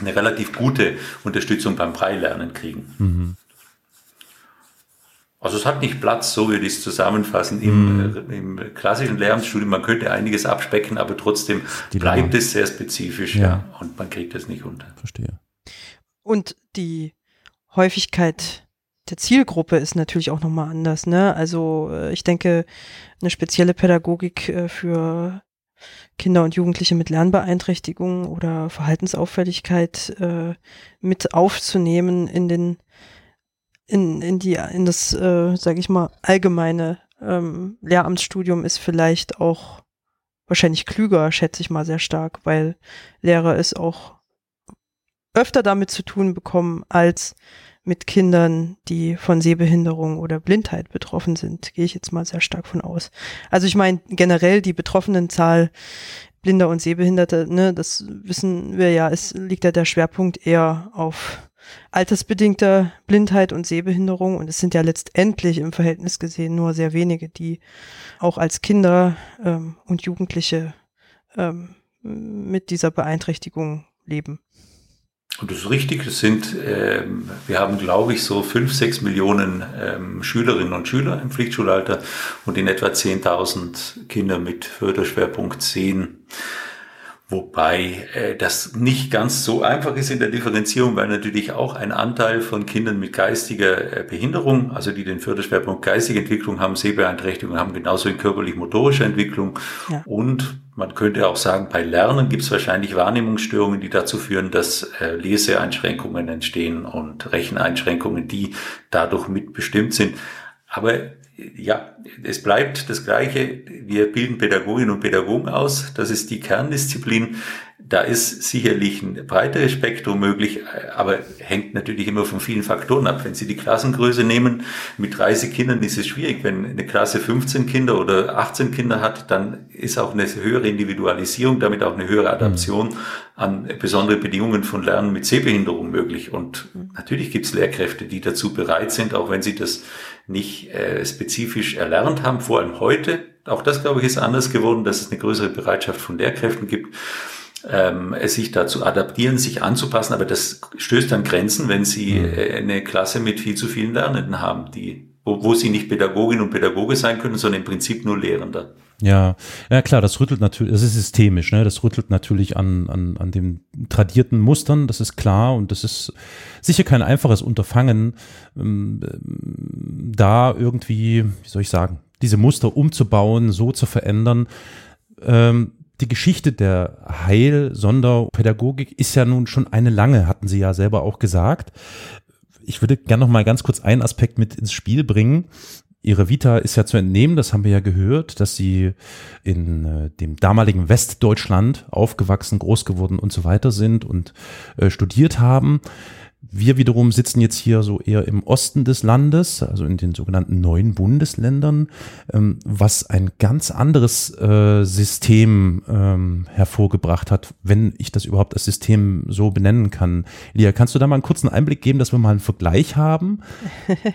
eine relativ gute Unterstützung beim Brei-Lernen kriegen. Mhm. Also es hat nicht Platz, so würde ich es zusammenfassen, im, mm. äh, im klassischen Lehramtsstudium. Man könnte einiges abspecken, aber trotzdem bleibt es sehr spezifisch ja. Ja, und man kriegt es nicht unter. Verstehe. Und die Häufigkeit der Zielgruppe ist natürlich auch nochmal anders, ne? Also ich denke, eine spezielle Pädagogik für Kinder und Jugendliche mit Lernbeeinträchtigungen oder Verhaltensauffälligkeit äh, mit aufzunehmen in den in in die in das äh, sage ich mal allgemeine ähm, Lehramtsstudium ist vielleicht auch wahrscheinlich klüger, schätze ich mal sehr stark, weil Lehrer es auch öfter damit zu tun bekommen als mit Kindern, die von Sehbehinderung oder Blindheit betroffen sind, gehe ich jetzt mal sehr stark von aus. Also ich meine generell die Betroffenenzahl Blinder und Sehbehinderte, ne, das wissen wir ja, es liegt ja der Schwerpunkt eher auf altersbedingter Blindheit und Sehbehinderung und es sind ja letztendlich im Verhältnis gesehen nur sehr wenige, die auch als Kinder ähm, und Jugendliche ähm, mit dieser Beeinträchtigung leben. Und das ist richtig, das sind, ähm, wir haben glaube ich so fünf, sechs Millionen ähm, Schülerinnen und Schüler im Pflichtschulalter und in etwa zehntausend Kinder mit Förderschwerpunkt sehen. Wobei äh, das nicht ganz so einfach ist in der Differenzierung, weil natürlich auch ein Anteil von Kindern mit geistiger äh, Behinderung, also die den Förderschwerpunkt geistige Entwicklung haben, Sehbeeinträchtigungen haben, genauso in körperlich-motorischer Entwicklung. Ja. Und man könnte auch sagen, bei Lernen gibt es wahrscheinlich Wahrnehmungsstörungen, die dazu führen, dass äh, Leseeinschränkungen entstehen und Recheneinschränkungen, die dadurch mitbestimmt sind. Aber ja, es bleibt das Gleiche. Wir bilden Pädagoginnen und Pädagogen aus. Das ist die Kerndisziplin. Da ist sicherlich ein breiteres Spektrum möglich, aber hängt natürlich immer von vielen Faktoren ab. Wenn Sie die Klassengröße nehmen, mit dreißig Kindern ist es schwierig. Wenn eine Klasse fünfzehn Kinder oder achtzehn Kinder hat, dann ist auch eine höhere Individualisierung, damit auch eine höhere Adaption an besondere Bedingungen von Lernen mit Sehbehinderung möglich. Und natürlich gibt es Lehrkräfte, die dazu bereit sind, auch wenn sie das nicht äh, spezifisch erlernt haben, vor allem heute. Auch das, glaube ich, ist anders geworden, dass es eine größere Bereitschaft von Lehrkräften gibt, Ähm, es sich dazu adaptieren, sich anzupassen, aber das stößt an Grenzen, wenn Sie äh, eine Klasse mit viel zu vielen Lernenden haben, die, wo, wo Sie nicht Pädagogin und Pädagoge sein können, sondern im Prinzip nur Lehrender. Ja, ja klar, das rüttelt natürlich, das ist systemisch, ne? Das rüttelt natürlich an, an, an den tradierten Mustern, das ist klar, und das ist sicher kein einfaches Unterfangen, ähm, da irgendwie, wie soll ich sagen, diese Muster umzubauen, so zu verändern, ähm, die Geschichte der Heil-Sonderpädagogik ist ja nun schon eine lange, hatten Sie ja selber auch gesagt. Ich würde gerne noch mal ganz kurz einen Aspekt mit ins Spiel bringen. Ihre Vita ist ja zu entnehmen, das haben wir ja gehört, dass Sie in äh, dem damaligen Westdeutschland aufgewachsen, groß geworden und so weiter sind und äh, studiert haben. Wir wiederum sitzen jetzt hier so eher im Osten des Landes, also in den sogenannten neuen Bundesländern, ähm, was ein ganz anderes äh, System ähm, hervorgebracht hat, wenn ich das überhaupt als System so benennen kann. Lia, kannst du da mal einen kurzen Einblick geben, dass wir mal einen Vergleich haben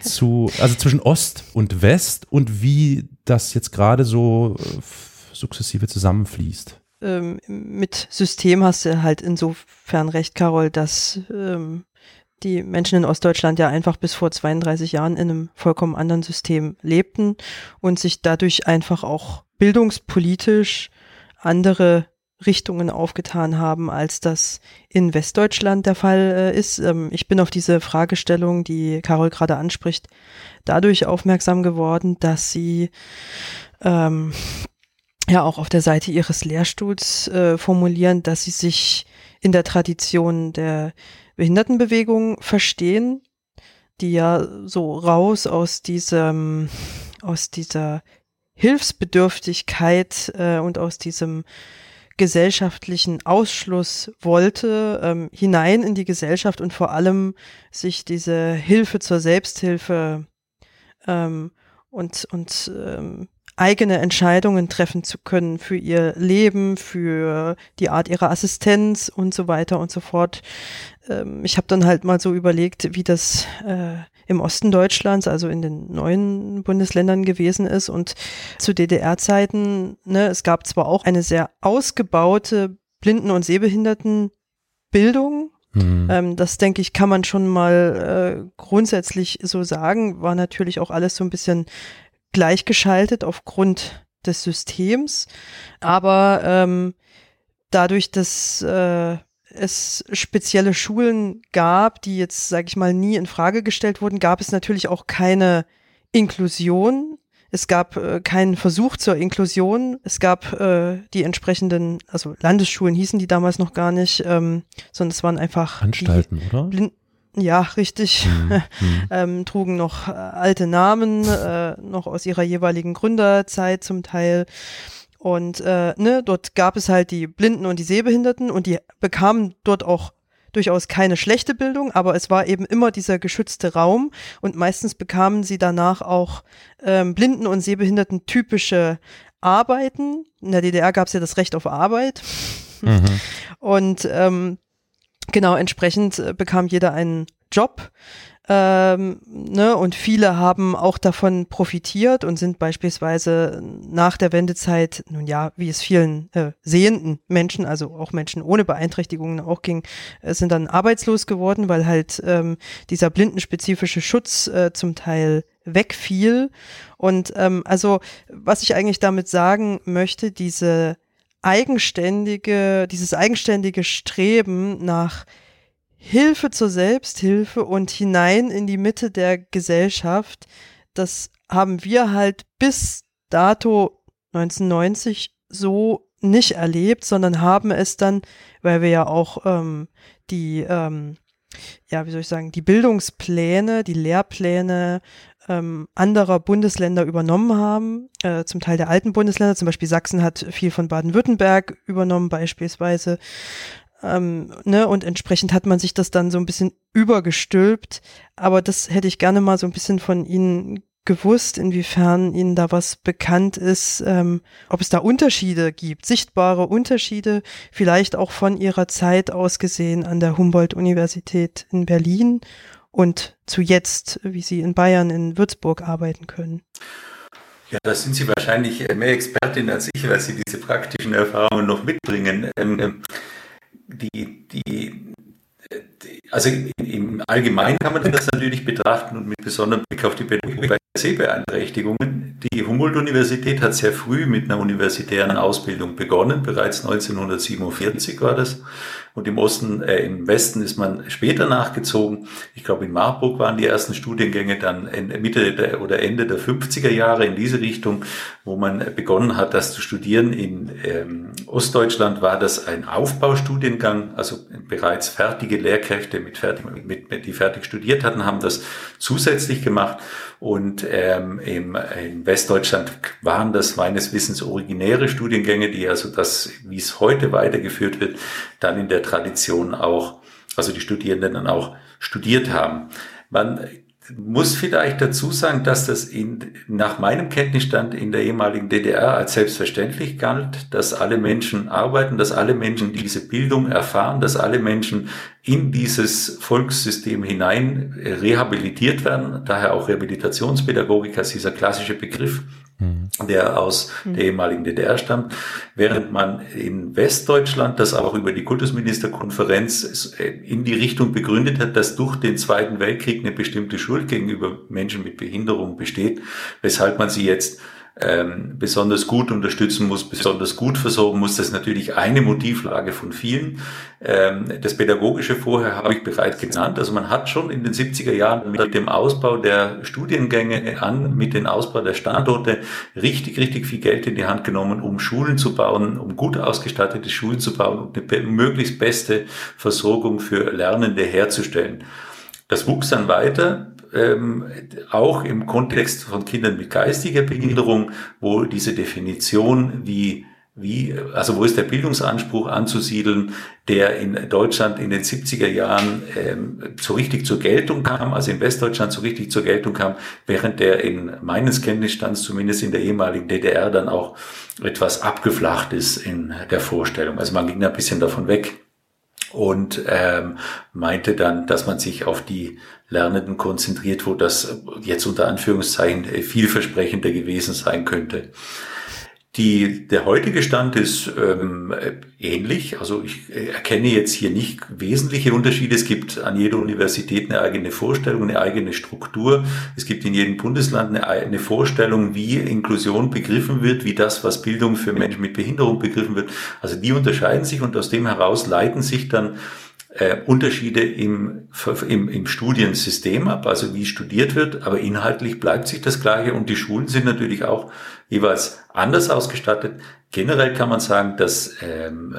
zu, also zwischen Ost und West und wie das jetzt gerade so äh, sukzessive zusammenfließt? Ähm, mit System hast du halt insofern recht, Carol, dass ähm die Menschen in Ostdeutschland ja einfach bis vor zweiunddreißig Jahren in einem vollkommen anderen System lebten und sich dadurch einfach auch bildungspolitisch andere Richtungen aufgetan haben, als das in Westdeutschland der Fall ist. Ich bin auf diese Fragestellung, die Carol gerade anspricht, dadurch aufmerksam geworden, dass sie ähm, ja auch auf der Seite ihres Lehrstuhls äh, formulieren, dass sie sich in der Tradition der Behindertenbewegung verstehen, die ja so raus aus diesem, aus dieser Hilfsbedürftigkeit äh, und aus diesem gesellschaftlichen Ausschluss wollte, ähm, hinein in die Gesellschaft und vor allem sich diese Hilfe zur Selbsthilfe ähm, und, und ähm, eigene Entscheidungen treffen zu können für ihr Leben, für die Art ihrer Assistenz und so weiter und so fort. Ähm, ich habe dann halt mal so überlegt, wie das äh, im Osten Deutschlands, also in den neuen Bundesländern gewesen ist, und zu D D R-Zeiten, ne, es gab zwar auch eine sehr ausgebaute Blinden- und Sehbehindertenbildung. Mhm. Das, denke ich, kann man schon mal äh, grundsätzlich so sagen, war natürlich auch alles so ein bisschen gleichgeschaltet aufgrund des Systems, aber ähm, dadurch, dass äh, es spezielle Schulen gab, die jetzt, sage ich mal, nie in Frage gestellt wurden, gab es natürlich auch keine Inklusion. Es gab äh, keinen Versuch zur Inklusion. Es gab äh, die entsprechenden, also Landesschulen hießen die damals noch gar nicht, ähm, sondern es waren einfach Anstalten, oder? Blind- Ja, richtig, mhm. ähm, trugen noch alte Namen, äh, noch aus ihrer jeweiligen Gründerzeit zum Teil, und äh, ne, dort gab es halt die Blinden und die Sehbehinderten, und die bekamen dort auch durchaus keine schlechte Bildung, aber es war eben immer dieser geschützte Raum, und meistens bekamen sie danach auch ähm, Blinden- und Sehbehinderten typische Arbeiten. In der D D R gab es ja das Recht auf Arbeit, mhm. und ähm, Genau, entsprechend bekam jeder einen Job, ähm, ne, und viele haben auch davon profitiert und sind beispielsweise nach der Wendezeit, nun ja, wie es vielen äh, sehenden Menschen, also auch Menschen ohne Beeinträchtigungen auch ging, äh, sind dann arbeitslos geworden, weil halt ähm, dieser blindenspezifische Schutz äh, zum Teil wegfiel. Und ähm, also, was ich eigentlich damit sagen möchte, diese eigenständige, dieses eigenständige Streben nach Hilfe zur Selbsthilfe und hinein in die Mitte der Gesellschaft, das haben wir halt bis dato neunzehnhundertneunzig so nicht erlebt, sondern haben es dann, weil wir ja auch ähm, die, ähm, ja, wie soll ich sagen, die Bildungspläne, die Lehrpläne ähm, anderer Bundesländer übernommen haben, äh, zum Teil der alten Bundesländer, zum Beispiel Sachsen hat viel von Baden-Württemberg übernommen beispielsweise, ähm, ne, und entsprechend hat man sich das dann so ein bisschen übergestülpt, aber das hätte ich gerne mal so ein bisschen von Ihnen gewusst, inwiefern Ihnen da was bekannt ist, ähm, ob es da Unterschiede gibt, sichtbare Unterschiede, vielleicht auch von Ihrer Zeit aus gesehen an der Humboldt-Universität in Berlin und zu jetzt, wie Sie in Bayern, in Würzburg arbeiten können. Ja, da sind Sie wahrscheinlich mehr Expertin als ich, weil Sie diese praktischen Erfahrungen noch mitbringen. Ähm, die, die, Also im Allgemeinen kann man das natürlich betrachten und mit besonderem Blick auf die Pädagogik bei Sehbeeinträchtigungen. Die Humboldt-Universität hat sehr früh mit einer universitären Ausbildung begonnen, bereits neunzehnhundertsiebenundvierzig war das. Und im Osten, äh, im Westen ist man später nachgezogen. Ich glaube, in Marburg waren die ersten Studiengänge dann Mitte der, oder Ende der fünfziger Jahre in diese Richtung, wo man begonnen hat, das zu studieren. In ähm, Ostdeutschland war das ein Aufbaustudiengang, also bereits fertige Lehrkräfte, mit fertig, mit, mit, die fertig studiert hatten, haben das zusätzlich gemacht. Und ähm, im, in Westdeutschland waren das meines Wissens originäre Studiengänge, die also das, wie es heute weitergeführt wird, dann in der Tradition auch, also die Studierenden dann auch studiert haben. Man muss vielleicht dazu sagen, dass das in, nach meinem Kenntnisstand in der ehemaligen D D R als selbstverständlich galt, dass alle Menschen arbeiten, dass alle Menschen diese Bildung erfahren, dass alle Menschen in dieses Volkssystem hinein rehabilitiert werden. Daher auch Rehabilitationspädagogik als dieser klassische Begriff, der aus der ehemaligen D D R stammt, während man in Westdeutschland das auch über die Kultusministerkonferenz in die Richtung begründet hat, dass durch den Zweiten Weltkrieg eine bestimmte Schuld gegenüber Menschen mit Behinderung besteht, weshalb man sie jetzt ähm, besonders gut unterstützen muss, besonders gut versorgen muss. Das ist natürlich eine Motivlage von vielen. Ähm, das Pädagogische vorher habe ich bereits genannt. Also man hat schon in den siebziger Jahren mit dem Ausbau der Studiengänge an, mit dem Ausbau der Standorte richtig, richtig viel Geld in die Hand genommen, um Schulen zu bauen, um gut ausgestattete Schulen zu bauen und eine möglichst beste Versorgung für Lernende herzustellen. Das wuchs dann weiter, Ähm, auch im Kontext von Kindern mit geistiger Behinderung, wo diese Definition, wie, wie, also wo ist der Bildungsanspruch anzusiedeln, der in Deutschland in den siebziger Jahren ähm, so richtig zur Geltung kam, also in Westdeutschland so richtig zur Geltung kam, während der in meines Kenntnisstands, zumindest in der ehemaligen D D R, dann auch etwas abgeflacht ist in der Vorstellung. Also man ging da ein bisschen davon weg und ähm, meinte dann, dass man sich auf die Lernenden konzentriert, wo das jetzt unter Anführungszeichen vielversprechender gewesen sein könnte. Die, der heutige Stand ist ähm, ähnlich. Also ich erkenne jetzt hier nicht wesentliche Unterschiede. Es gibt an jeder Universität eine eigene Vorstellung, eine eigene Struktur. Es gibt in jedem Bundesland eine, eine Vorstellung, wie Inklusion begriffen wird, wie das, was Bildung für Menschen mit Behinderung begriffen wird. Also die unterscheiden sich und aus dem heraus leiten sich dann Äh, Unterschiede im, im, im Studiensystem ab, also wie studiert wird, aber inhaltlich bleibt sich das Gleiche und die Schulen sind natürlich auch jeweils anders ausgestattet. Generell kann man sagen, dass ähm,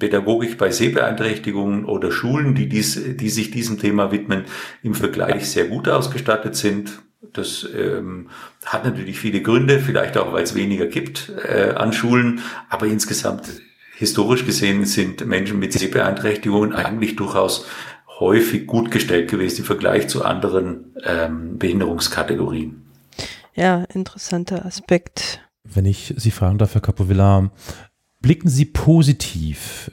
Pädagogik bei Sehbeeinträchtigungen oder Schulen, die, dies, die sich diesem Thema widmen, im Vergleich sehr gut ausgestattet sind. Das ähm, hat natürlich viele Gründe, vielleicht auch, weil es weniger gibt äh, an Schulen, aber insgesamt historisch gesehen sind Menschen mit Sehbeeinträchtigungen eigentlich durchaus häufig gut gestellt gewesen im Vergleich zu anderen ähm, Behinderungskategorien. Ja, interessanter Aspekt. Wenn ich Sie fragen darf, Herr Capovilla, blicken Sie positiv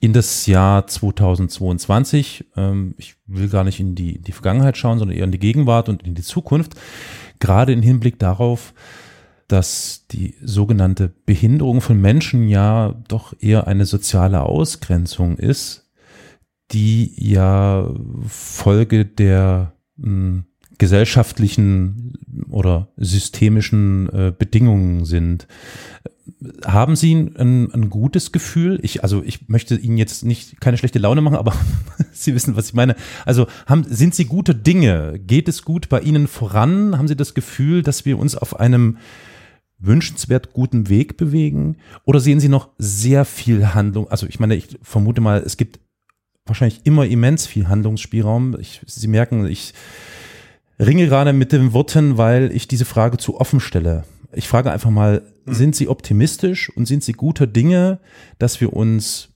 in das Jahr zweitausendzweiundzwanzig? Ähm, ich will gar nicht in die, in die Vergangenheit schauen, sondern eher in die Gegenwart und in die Zukunft, gerade im Hinblick darauf, dass die sogenannte Behinderung von Menschen ja doch eher eine soziale Ausgrenzung ist, die ja Folge der mh, gesellschaftlichen oder systemischen äh, Bedingungen sind. Haben Sie ein, ein gutes Gefühl? Ich, also ich möchte Ihnen jetzt nicht keine schlechte Laune machen, aber Sie wissen, was ich meine. Also haben, sind Sie gute Dinge? Geht es gut bei Ihnen voran? Haben Sie das Gefühl, dass wir uns auf einem wünschenswert guten Weg bewegen? Oder sehen Sie noch sehr viel Handlung? Also ich meine, ich vermute mal, es gibt wahrscheinlich immer immens viel Handlungsspielraum. Ich, Sie merken, ich ringe gerade mit den Worten, weil ich diese Frage zu offen stelle. Ich frage einfach mal, sind Sie optimistisch und sind Sie guter Dinge, dass wir uns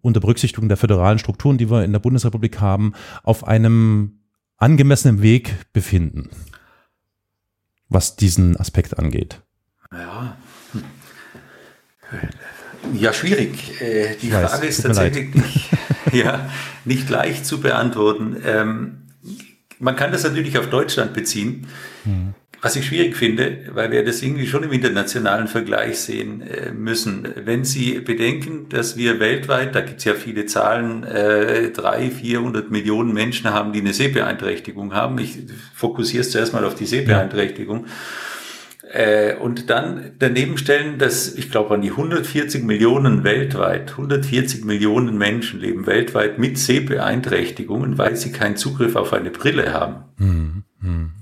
unter Berücksichtigung der föderalen Strukturen, die wir in der Bundesrepublik haben, auf einem angemessenen Weg befinden, was diesen Aspekt angeht? Ja, ja schwierig. Äh, die ich Frage weiß, ist tatsächlich nicht, ja, nicht leicht zu beantworten. Ähm, man kann das natürlich auf Deutschland beziehen. Mhm. Was ich schwierig finde, weil wir das irgendwie schon im internationalen Vergleich sehen müssen. Wenn Sie bedenken, dass wir weltweit, da gibt es ja viele Zahlen, äh, dreihundert, vierhundert Millionen Menschen haben, die eine Sehbeeinträchtigung haben. Ich fokussiere es zuerst mal auf die Sehbeeinträchtigung. Äh, und dann daneben stellen, dass, ich glaube, an die hundertvierzig Millionen weltweit, hundertvierzig Millionen Menschen leben weltweit mit Sehbeeinträchtigungen, weil sie keinen Zugriff auf eine Brille haben. Mhm.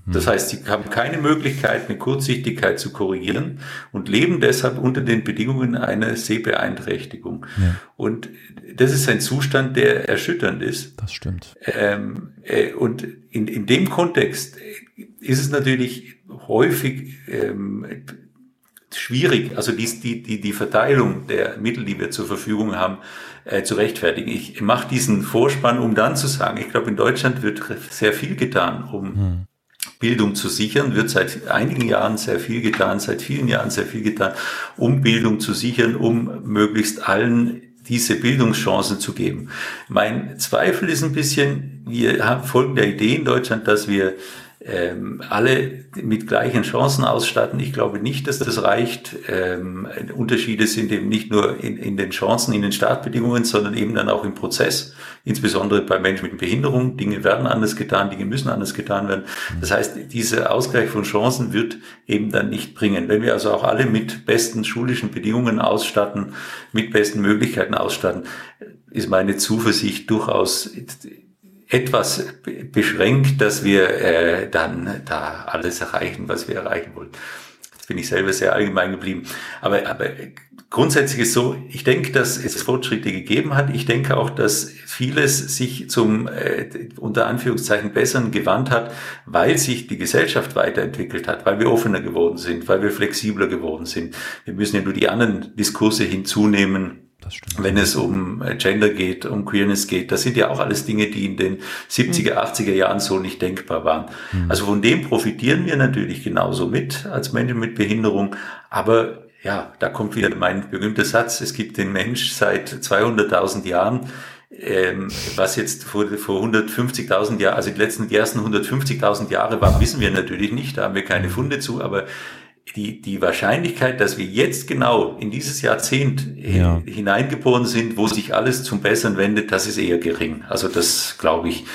Das heißt, sie haben keine Möglichkeit, eine Kurzsichtigkeit zu korrigieren und leben deshalb unter den Bedingungen einer Sehbeeinträchtigung. Ja. Und das ist ein Zustand, der erschütternd ist. Das stimmt. Ähm, äh, und in, in dem Kontext ist es natürlich häufig ähm, schwierig, also die, die, die, die Verteilung der Mittel, die wir zur Verfügung haben, äh, zu rechtfertigen. Ich mache diesen Vorspann, um dann zu sagen, ich glaube, in Deutschland wird sehr viel getan, um hm. Bildung zu sichern, wird seit einigen Jahren sehr viel getan, seit vielen Jahren sehr viel getan, um Bildung zu sichern, um möglichst allen diese Bildungschancen zu geben. Mein Zweifel ist ein bisschen, wir haben folgende Idee in Deutschland, dass wir ähm, alle mit gleichen Chancen ausstatten. Ich glaube nicht, dass das reicht. Ähm, Unterschiede sind eben nicht nur in, in den Chancen, in den Startbedingungen, sondern eben dann auch im Prozess. Insbesondere bei Menschen mit Behinderung. Dinge werden anders getan, Dinge müssen anders getan werden. Das heißt, dieser Ausgleich von Chancen wird eben dann nicht bringen. Wenn wir also auch alle mit besten schulischen Bedingungen ausstatten, mit besten Möglichkeiten ausstatten, ist meine Zuversicht durchaus etwas beschränkt, dass wir äh, dann da alles erreichen, was wir erreichen wollen. Jetzt bin ich selber sehr allgemein geblieben. Aber, aber grundsätzlich ist so, ich denke, dass es Fortschritte gegeben hat. Ich denke auch, dass vieles sich zum äh, unter Anführungszeichen Besseren gewandt hat, weil sich die Gesellschaft weiterentwickelt hat, weil wir offener geworden sind, weil wir flexibler geworden sind. Wir müssen ja nur die anderen Diskurse hinzunehmen, wenn es um Gender geht, um Queerness geht. Das sind ja auch alles Dinge, die in den siebziger, achtziger Jahren so nicht denkbar waren. Mhm. Also von dem profitieren wir natürlich genauso mit als Menschen mit Behinderung. Aber ja, da kommt wieder mein berühmter Satz, es gibt den Mensch seit zweihunderttausend Jahren, ähm, was jetzt vor, vor hundertfünfzigtausend Jahren, also die letzten, die ersten hundertfünfzigtausend Jahre war, wissen wir natürlich nicht, da haben wir keine Funde zu, aber die, die Wahrscheinlichkeit, dass wir jetzt genau in dieses Jahrzehnt ja. hineingeboren sind, wo sich alles zum Besseren wendet, das ist eher gering. Also das, glaube ich,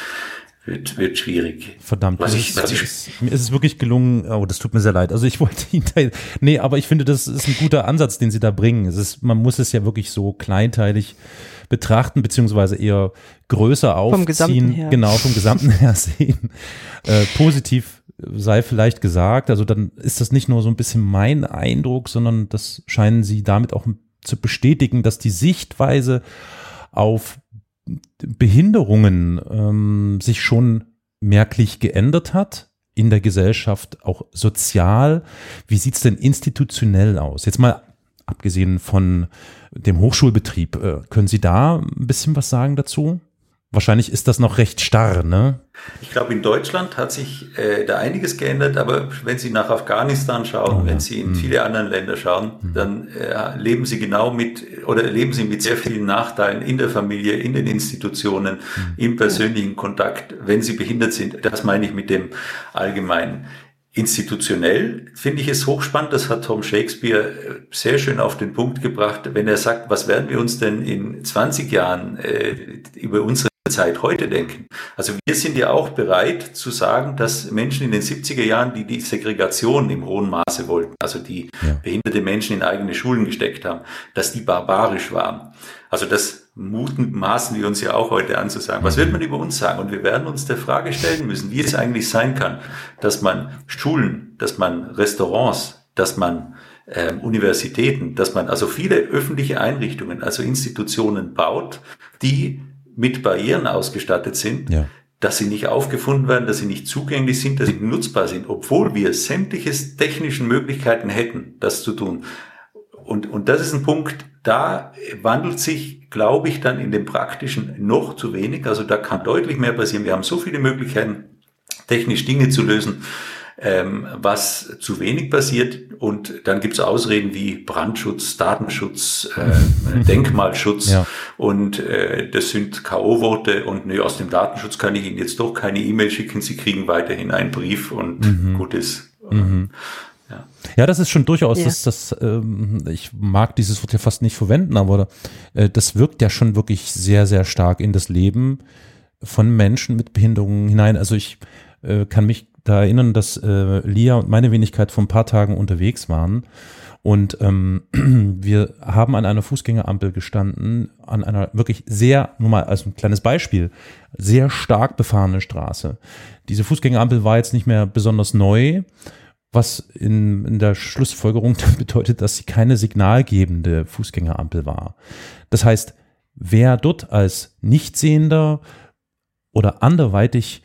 Wird, wird schwierig. Verdammt, was ich, was ich, ist, mir ist es wirklich gelungen, oh, das tut mir sehr leid, also ich wollte ihn da, nee, aber ich finde, das ist ein guter Ansatz, den Sie da bringen. Es ist, man muss es ja wirklich so kleinteilig betrachten, beziehungsweise eher größer aufziehen. Vom Gesamten her. Genau, vom Gesamten her sehen. Äh, positiv sei vielleicht gesagt, also dann ist das nicht nur so ein bisschen mein Eindruck, sondern das scheinen Sie damit auch zu bestätigen, dass die Sichtweise auf Behinderungen ähm, sich schon merklich geändert hat in der Gesellschaft, auch sozial. Wie sieht's denn institutionell aus? Jetzt mal abgesehen von dem Hochschulbetrieb, äh, können Sie da ein bisschen was sagen dazu? Wahrscheinlich ist das noch recht starr, ne? Ich glaube, in Deutschland hat sich äh, da einiges geändert, aber wenn Sie nach Afghanistan schauen, oh, ja. wenn Sie in hm. viele andere Länder schauen, hm. dann äh, leben Sie genau mit, oder leben Sie mit sehr vielen Nachteilen in der Familie, in den Institutionen, hm. im persönlichen Kontakt, wenn Sie behindert sind. Das meine ich mit dem Allgemeinen. Institutionell finde ich es hochspannend, das hat Tom Shakespeare sehr schön auf den Punkt gebracht, wenn er sagt, was werden wir uns denn in zwanzig Jahren äh, über unsere Zeit heute denken. Also wir sind ja auch bereit zu sagen, dass Menschen in den siebziger Jahren, die die Segregation im hohen Maße wollten, also die ja. behinderte Menschen in eigene Schulen gesteckt haben, dass die barbarisch waren. Also das mutmaßen wir uns ja auch heute an zu sagen. Was wird man über uns sagen? Und wir werden uns der Frage stellen müssen, wie es eigentlich sein kann, dass man Schulen, dass man Restaurants, dass man äh, Universitäten, dass man also viele öffentliche Einrichtungen, also Institutionen baut, die mit Barrieren ausgestattet sind, ja. dass sie nicht aufgefunden werden, dass sie nicht zugänglich sind, dass sie nutzbar sind, obwohl wir sämtliche technischen Möglichkeiten hätten, das zu tun. Und, und das ist ein Punkt, da wandelt sich, glaube ich, dann in dem Praktischen noch zu wenig. Also da kann deutlich mehr passieren. Wir haben so viele Möglichkeiten, technisch Dinge zu lösen, ähm, was zu wenig passiert. Und dann gibt's Ausreden wie Brandschutz, Datenschutz, äh, Denkmalschutz. Ja. Und äh, das sind K O-Worte. Und nö, aus dem Datenschutz kann ich Ihnen jetzt doch keine E-Mail schicken. Sie kriegen weiterhin einen Brief und mhm. gut ist. Mhm. Ja. ja, das ist schon durchaus, ja. das, das, ähm, ich mag dieses Wort ja fast nicht verwenden, aber äh, das wirkt ja schon wirklich sehr, sehr stark in das Leben von Menschen mit Behinderungen hinein. Also ich äh, kann mich da erinnern, dass äh, Lia und meine Wenigkeit vor ein paar Tagen unterwegs waren und ähm, wir haben an einer Fußgängerampel gestanden, an einer wirklich sehr, nur mal als ein kleines Beispiel, sehr stark befahrene Straße. Diese Fußgängerampel war jetzt nicht mehr besonders neu, was in, in der Schlussfolgerung bedeutet, dass sie keine signalgebende Fußgängerampel war. Das heißt, wer dort als Nichtsehender oder anderweitig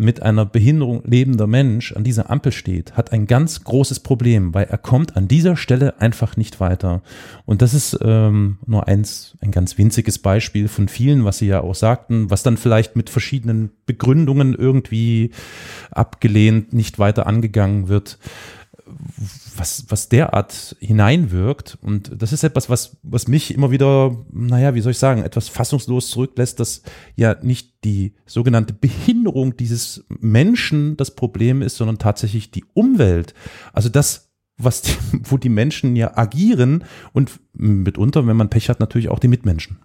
mit einer Behinderung lebender Mensch an dieser Ampel steht, hat ein ganz großes Problem, weil er kommt an dieser Stelle einfach nicht weiter. Und das ist ähm, nur eins, ein ganz winziges Beispiel von vielen, was Sie ja auch sagten, was dann vielleicht mit verschiedenen Begründungen irgendwie abgelehnt, nicht weiter angegangen wird, was, was derart hineinwirkt. Und das ist etwas, was, was mich immer wieder, naja, wie soll ich sagen, etwas fassungslos zurücklässt, dass ja nicht die sogenannte Behinderung dieses Menschen das Problem ist, sondern tatsächlich die Umwelt. Also das, was die, wo die Menschen ja agieren und mitunter, wenn man Pech hat, natürlich auch die Mitmenschen.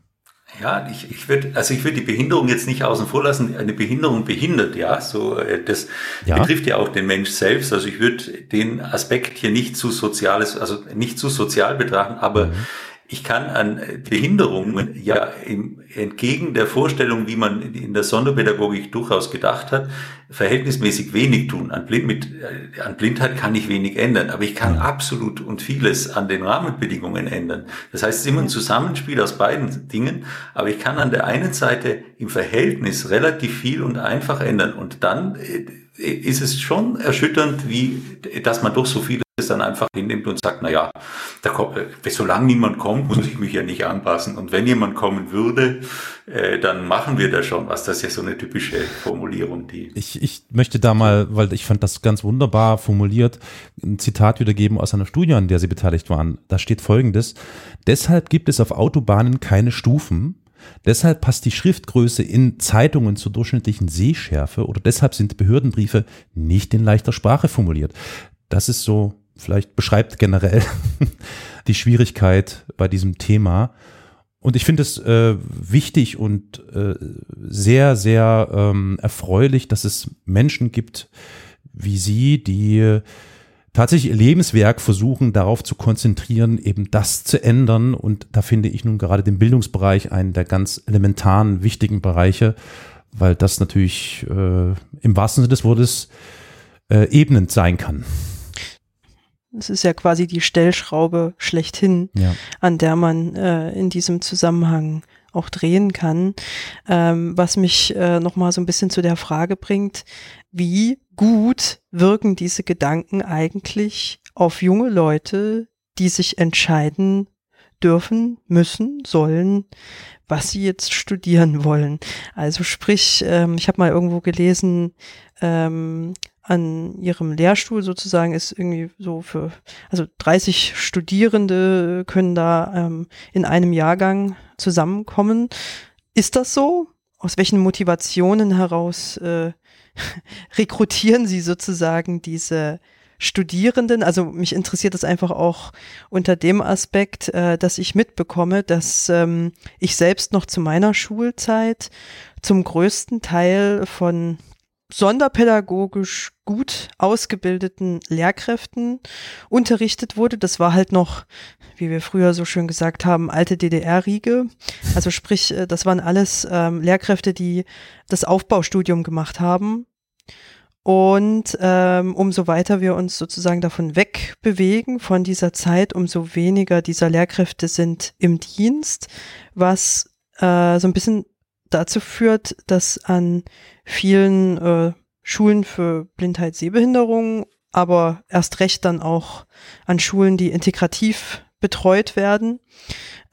Ja, ich, ich würde, also ich würde die Behinderung jetzt nicht außen vor lassen. Eine Behinderung behindert, ja, so, das ja. betrifft ja auch den Mensch selbst. Also ich würde den Aspekt hier nicht zu soziales, also nicht zu sozial betrachten, aber mhm. ich kann an Behinderungen ja im, entgegen der Vorstellung, wie man in der Sonderpädagogik durchaus gedacht hat, verhältnismäßig wenig tun. An, Blind, mit, an Blindheit kann ich wenig ändern, aber ich kann absolut und vieles an den Rahmenbedingungen ändern. Das heißt, es ist immer ein Zusammenspiel aus beiden Dingen, aber ich kann an der einen Seite im Verhältnis relativ viel und einfach ändern. Und dann ist es schon erschütternd, wie, dass man doch so viele dann einfach hinnimmt und sagt, naja, da kommt, solange niemand kommt, muss ich mich ja nicht anpassen. Und wenn jemand kommen würde, äh, dann machen wir da schon was. Das ist ja so eine typische Formulierung. die Ich, ich möchte da mal, weil ich fand das ganz wunderbar formuliert, ein Zitat wiedergeben aus einer Studie, an der Sie beteiligt waren. Da steht Folgendes: Deshalb gibt es auf Autobahnen keine Stufen. Deshalb passt die Schriftgröße in Zeitungen zur durchschnittlichen Sehschärfe oder deshalb sind Behördenbriefe nicht in leichter Sprache formuliert. Das ist so, vielleicht beschreibt generell die Schwierigkeit bei diesem Thema. Und ich finde es äh, wichtig und äh, sehr, sehr ähm, erfreulich, dass es Menschen gibt wie Sie, die äh, tatsächlich ihr Lebenswerk versuchen, darauf zu konzentrieren, eben das zu ändern. Und da finde ich nun gerade den Bildungsbereich einen der ganz elementaren, wichtigen Bereiche, weil das natürlich äh, im wahrsten Sinne des Wortes äh, ebnend sein kann. Es ist ja quasi die Stellschraube schlechthin, ja. an der man äh, in diesem Zusammenhang auch drehen kann. Ähm, was mich äh, nochmal so ein bisschen zu der Frage bringt, wie gut wirken diese Gedanken eigentlich auf junge Leute, die sich entscheiden dürfen, müssen, sollen, was sie jetzt studieren wollen. Also sprich, ähm, ich habe mal irgendwo gelesen, ähm, an ihrem Lehrstuhl sozusagen ist irgendwie so für, also dreißig Studierende können da ähm, in einem Jahrgang zusammenkommen. Ist das so? Aus welchen Motivationen heraus äh, rekrutieren Sie sozusagen diese Studierenden? Also mich interessiert das einfach auch unter dem Aspekt, äh, dass ich mitbekomme, dass ähm, ich selbst noch zu meiner Schulzeit zum größten Teil von sonderpädagogisch gut ausgebildeten Lehrkräften unterrichtet wurde. Das war halt noch, wie wir früher so schön gesagt haben, alte D D R-Riege. Also sprich, das waren alles ähm, Lehrkräfte, die das Aufbaustudium gemacht haben. Und ähm, umso weiter wir uns sozusagen davon wegbewegen von dieser Zeit, umso weniger dieser Lehrkräfte sind im Dienst, was äh, so ein bisschen dazu führt, dass an vielen äh, Schulen für Blindheit, Sehbehinderung, aber erst recht dann auch an Schulen, die integrativ betreut werden,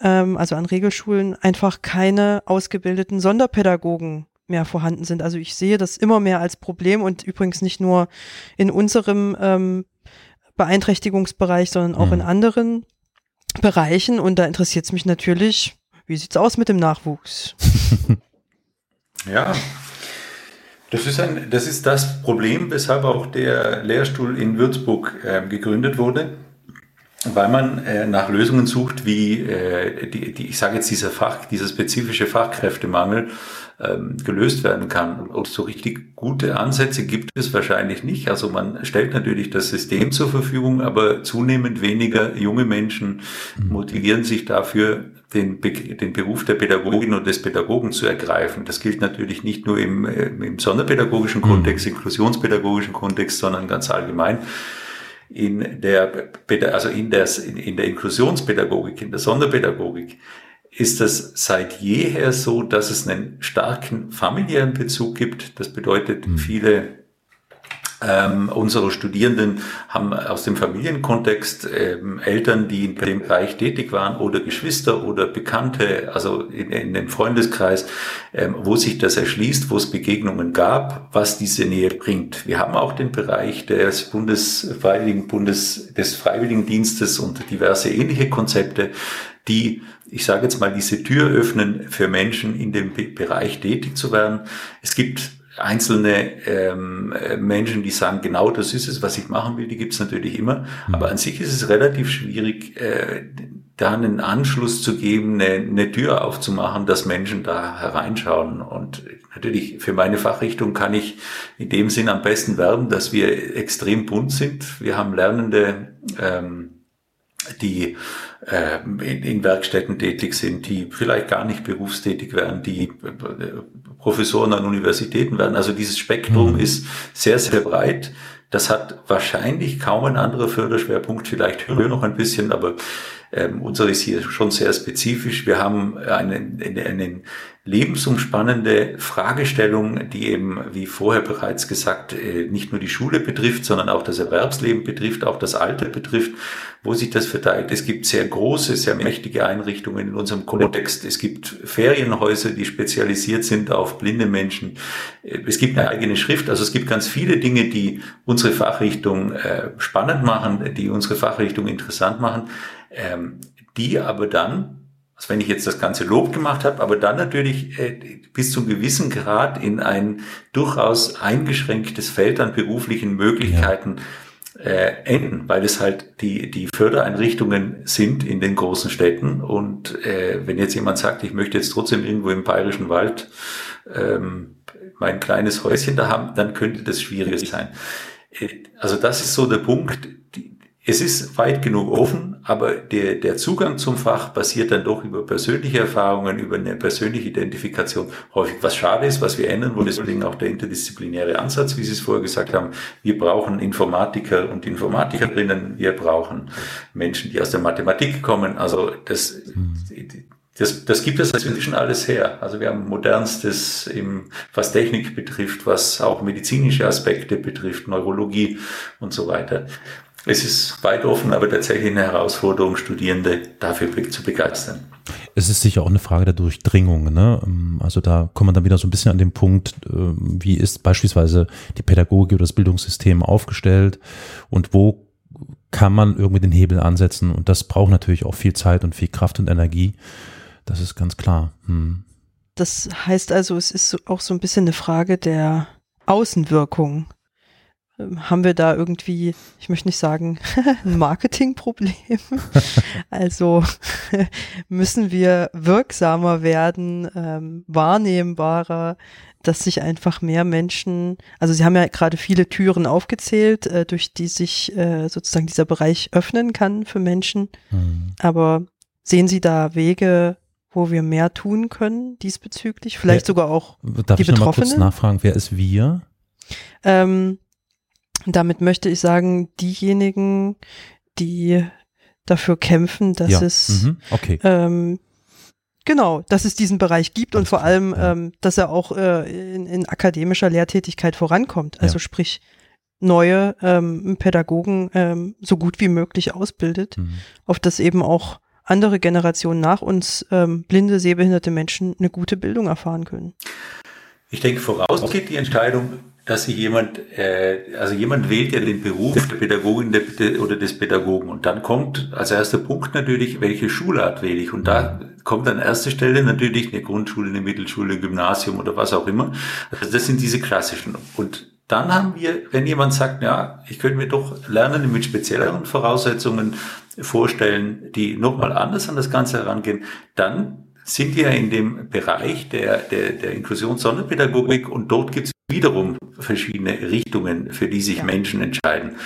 ähm, also an Regelschulen, einfach keine ausgebildeten Sonderpädagogen mehr vorhanden sind. Also ich sehe das immer mehr als Problem und übrigens nicht nur in unserem ähm, Beeinträchtigungsbereich, sondern auch mhm. in anderen Bereichen. Und da interessiert es mich natürlich, wie sieht's aus mit dem Nachwuchs? Ja, das ist ein, das ist das Problem, weshalb auch der Lehrstuhl in Würzburg äh, gegründet wurde, weil man äh, nach Lösungen sucht, wie äh, die, die, ich sage jetzt dieser Fach, dieser spezifische Fachkräftemangel ähm, gelöst werden kann. Und so richtig gute Ansätze gibt es wahrscheinlich nicht. Also man stellt natürlich das System zur Verfügung, aber zunehmend weniger junge Menschen motivieren sich dafür, den, den Beruf der Pädagogin und des Pädagogen zu ergreifen. Das gilt natürlich nicht nur im, im sonderpädagogischen Kontext, inklusionspädagogischen Kontext, sondern ganz allgemein. In der, also in der, in der Inklusionspädagogik, in der Sonderpädagogik ist das seit jeher so, dass es einen starken familiären Bezug gibt. Das bedeutet, viele Ähm, unsere Studierenden haben aus dem Familienkontext ähm, Eltern, die in dem Bereich tätig waren oder Geschwister oder Bekannte, also in, in dem Freundeskreis, ähm, wo sich das erschließt, wo es Begegnungen gab, was diese Nähe bringt. Wir haben auch den Bereich des Bundesfreiwilligen, Bundes, des Freiwilligendienstes und diverse ähnliche Konzepte, die, ich sage jetzt mal, diese Tür öffnen für Menschen in dem Be- Bereich tätig zu werden. Es gibt einzelne ähm, Menschen, die sagen, genau das ist es, was ich machen will, die gibt es natürlich immer. Aber an sich ist es relativ schwierig, äh, da einen Anschluss zu geben, eine, eine Tür aufzumachen, dass Menschen da hereinschauen. Und natürlich für meine Fachrichtung kann ich in dem Sinn am besten werben, dass wir extrem bunt sind. Wir haben Lernende, ähm, die in Werkstätten tätig sind, die vielleicht gar nicht berufstätig werden, die Professoren an Universitäten werden. Also dieses Spektrum mhm. ist sehr, sehr breit. Das hat wahrscheinlich kaum ein anderer Förderschwerpunkt, vielleicht höher noch ein bisschen, aber ähm, unsere ist hier schon sehr spezifisch. Wir haben einen, einen lebensumspannende Fragestellung, die eben, wie vorher bereits gesagt, nicht nur die Schule betrifft, sondern auch das Erwerbsleben betrifft, auch das Alter betrifft, wo sich das verteilt. Es gibt sehr große, sehr mächtige Einrichtungen in unserem Kontext. Es gibt Ferienhäuser, die spezialisiert sind auf blinde Menschen. Es gibt eine eigene Schrift. Also es gibt ganz viele Dinge, die unsere Fachrichtung spannend machen, die unsere Fachrichtung interessant machen, die aber dann, also wenn ich jetzt das ganze Lob gemacht habe, aber dann natürlich äh, bis zum gewissen Grad in ein durchaus eingeschränktes Feld an beruflichen Möglichkeiten äh, enden, weil es halt die die Fördereinrichtungen sind in den großen Städten. Und äh, wenn jetzt jemand sagt, ich möchte jetzt trotzdem irgendwo im Bayerischen Wald ähm, mein kleines Häuschen da haben, dann könnte das schwierig sein. Äh, also das ist so der Punkt. Die, es ist weit genug offen, aber der, der Zugang zum Fach basiert dann doch über persönliche Erfahrungen, über eine persönliche Identifikation. Häufig, was schade ist, was wir ändern wollen, deswegen auch der interdisziplinäre Ansatz, wie Sie es vorher gesagt haben. Wir brauchen Informatiker und Informatikerinnen, wir brauchen Menschen, die aus der Mathematik kommen. Also das, das, das gibt es inzwischen alles her. Also wir haben modernstes, im, was Technik betrifft, was auch medizinische Aspekte betrifft, Neurologie und so weiter. Es ist weit offen, aber tatsächlich eine Herausforderung, Studierende dafür zu begeistern. Es ist sicher auch eine Frage der Durchdringung, ne? Also da kommt man dann wieder so ein bisschen an den Punkt, wie ist beispielsweise die Pädagogik oder das Bildungssystem aufgestellt und wo kann man irgendwie den Hebel ansetzen? Und das braucht natürlich auch viel Zeit und viel Kraft und Energie. Das ist ganz klar. Hm. Das heißt also, es ist auch so ein bisschen eine Frage der Außenwirkung. Haben wir da irgendwie, ich möchte nicht sagen, ein Marketingproblem? Also müssen wir wirksamer werden, ähm, wahrnehmbarer, dass sich einfach mehr Menschen, also Sie haben ja gerade viele Türen aufgezählt, äh, durch die sich äh, sozusagen dieser Bereich öffnen kann für Menschen. Mhm. Aber sehen Sie da Wege, wo wir mehr tun können diesbezüglich? Vielleicht wer, sogar auch die Betroffenen? Darf ich nochmal kurz nachfragen, wer ist wir? Ähm, Damit möchte ich sagen, diejenigen, die dafür kämpfen, dass ja. es mhm. okay. ähm, Genau, dass es diesen Bereich gibt und vor allem, ähm, dass er auch äh, in, in akademischer Lehrtätigkeit vorankommt. Also ja. sprich, neue ähm, Pädagogen ähm, so gut wie möglich ausbildet, mhm. auf dass eben auch andere Generationen nach uns ähm, blinde, sehbehinderte Menschen eine gute Bildung erfahren können. Ich denke, voraus geht die Entscheidung, dass sich jemand, äh, also jemand wählt ja den Beruf der Pädagogin der, der, oder des Pädagogen und dann kommt als erster Punkt natürlich, welche Schulart wähle ich und da kommt an erster Stelle natürlich eine Grundschule, eine Mittelschule, ein Gymnasium oder was auch immer. Also das sind diese klassischen und dann haben wir, wenn jemand sagt, ja, ich könnte mir doch Lernen mit spezielleren Voraussetzungen vorstellen, die nochmal anders an das Ganze herangehen, dann sind wir in dem Bereich der, der, der Inklusions-Sonderpädagogik und dort gibt es wiederum verschiedene Richtungen, für die sich ja. Menschen entscheiden.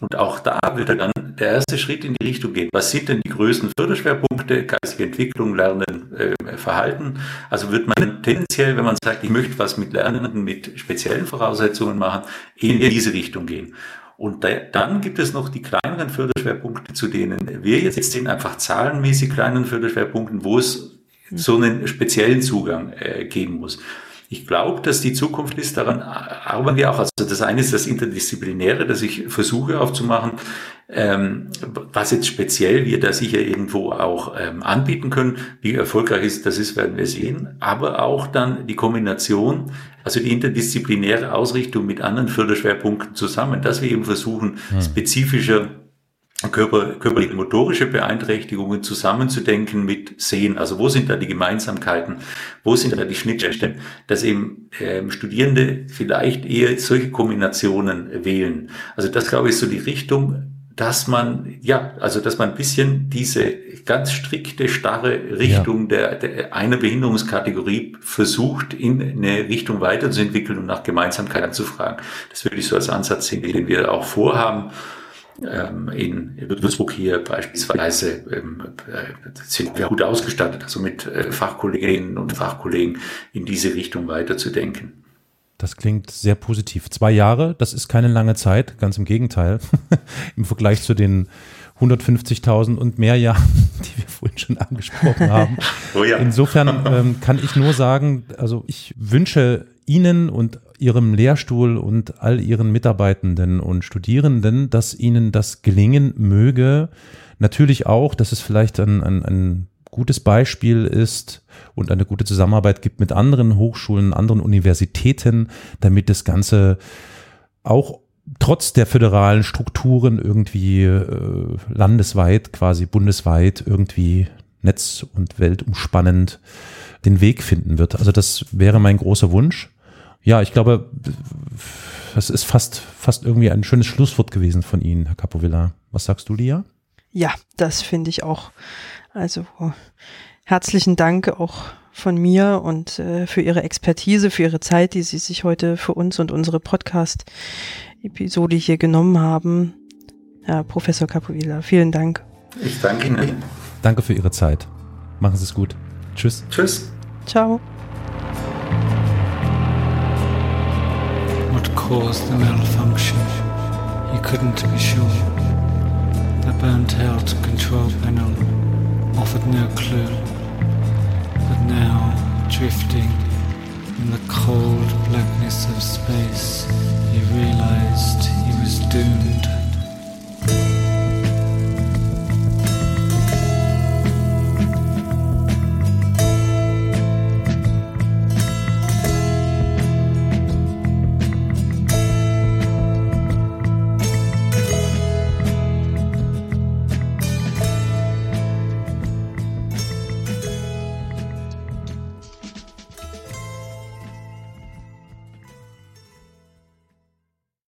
Und auch da wird dann der erste Schritt in die Richtung gehen. Was sind denn die größten Förderschwerpunkte? Geistige Entwicklung, Lernen, äh, Verhalten. Also wird man tendenziell, wenn man sagt, ich möchte was mit Lernenden mit speziellen Voraussetzungen machen, in diese Richtung gehen. Und da, dann gibt es noch die kleineren Förderschwerpunkte, zu denen wir jetzt sind, einfach zahlenmäßig kleinen Förderschwerpunkten, wo es so einen speziellen Zugang äh, geben muss. Ich glaube, dass die Zukunft ist, daran arbeiten wir auch. Also das eine ist das Interdisziplinäre, das ich versuche aufzumachen, ähm, was jetzt speziell wir da sicher irgendwo auch ähm, anbieten können. Wie erfolgreich ist, das ist, werden wir sehen. Aber auch dann die Kombination, also die interdisziplinäre Ausrichtung mit anderen Förderschwerpunkten zusammen, dass wir eben versuchen, hm. spezifische Körper, körperliche, motorische Beeinträchtigungen zusammenzudenken mit Sehen. Also wo sind da die Gemeinsamkeiten? Wo sind da die Schnittstellen? Dass eben ähm, Studierende vielleicht eher solche Kombinationen wählen. Also das, glaube ich, ist so die Richtung, dass man, ja, also dass man ein bisschen diese ganz strikte, starre Richtung ja. der, der einer Behinderungskategorie versucht, in eine Richtung weiterzuentwickeln und nach Gemeinsamkeiten zu fragen. Das würde ich so als Ansatz sehen, den wir auch vorhaben. In Würzburg hier beispielsweise sind wir gut ausgestattet, also mit Fachkolleginnen und Fachkollegen in diese Richtung weiterzudenken. Das klingt sehr positiv. Zwei Jahre, das ist keine lange Zeit, ganz im Gegenteil. Im Vergleich zu den hundertfünfzigtausend und mehr Jahren, die wir vorhin schon angesprochen haben. Oh ja. Insofern ähm, kann ich nur sagen, also ich wünsche Ihnen und Ihrem Lehrstuhl und all Ihren Mitarbeitenden und Studierenden, dass Ihnen das gelingen möge. Natürlich auch, dass es vielleicht ein, ein, ein gutes Beispiel ist und eine gute Zusammenarbeit gibt mit anderen Hochschulen, anderen Universitäten, damit das Ganze auch trotz der föderalen Strukturen irgendwie äh, landesweit, quasi bundesweit irgendwie netz- und weltumspannend den Weg finden wird. Also das wäre mein großer Wunsch. Ja, ich glaube, das ist fast, fast irgendwie ein schönes Schlusswort gewesen von Ihnen, Herr Capovilla. Was sagst du, Lia? Ja, das finde ich auch. Also herzlichen Dank auch von mir und äh, für Ihre Expertise, für Ihre Zeit, die Sie sich heute für uns und unsere Podcast-Episode hier genommen haben. Herr Professor Capovilla, vielen Dank. Ich danke Ihnen. Danke für Ihre Zeit. Machen Sie es gut. Tschüss. Tschüss. Ciao. What caused the malfunction? You couldn't be sure. The burnt out control panel offered no clue. But now, drifting in the cold blackness of space, he realized he was doomed.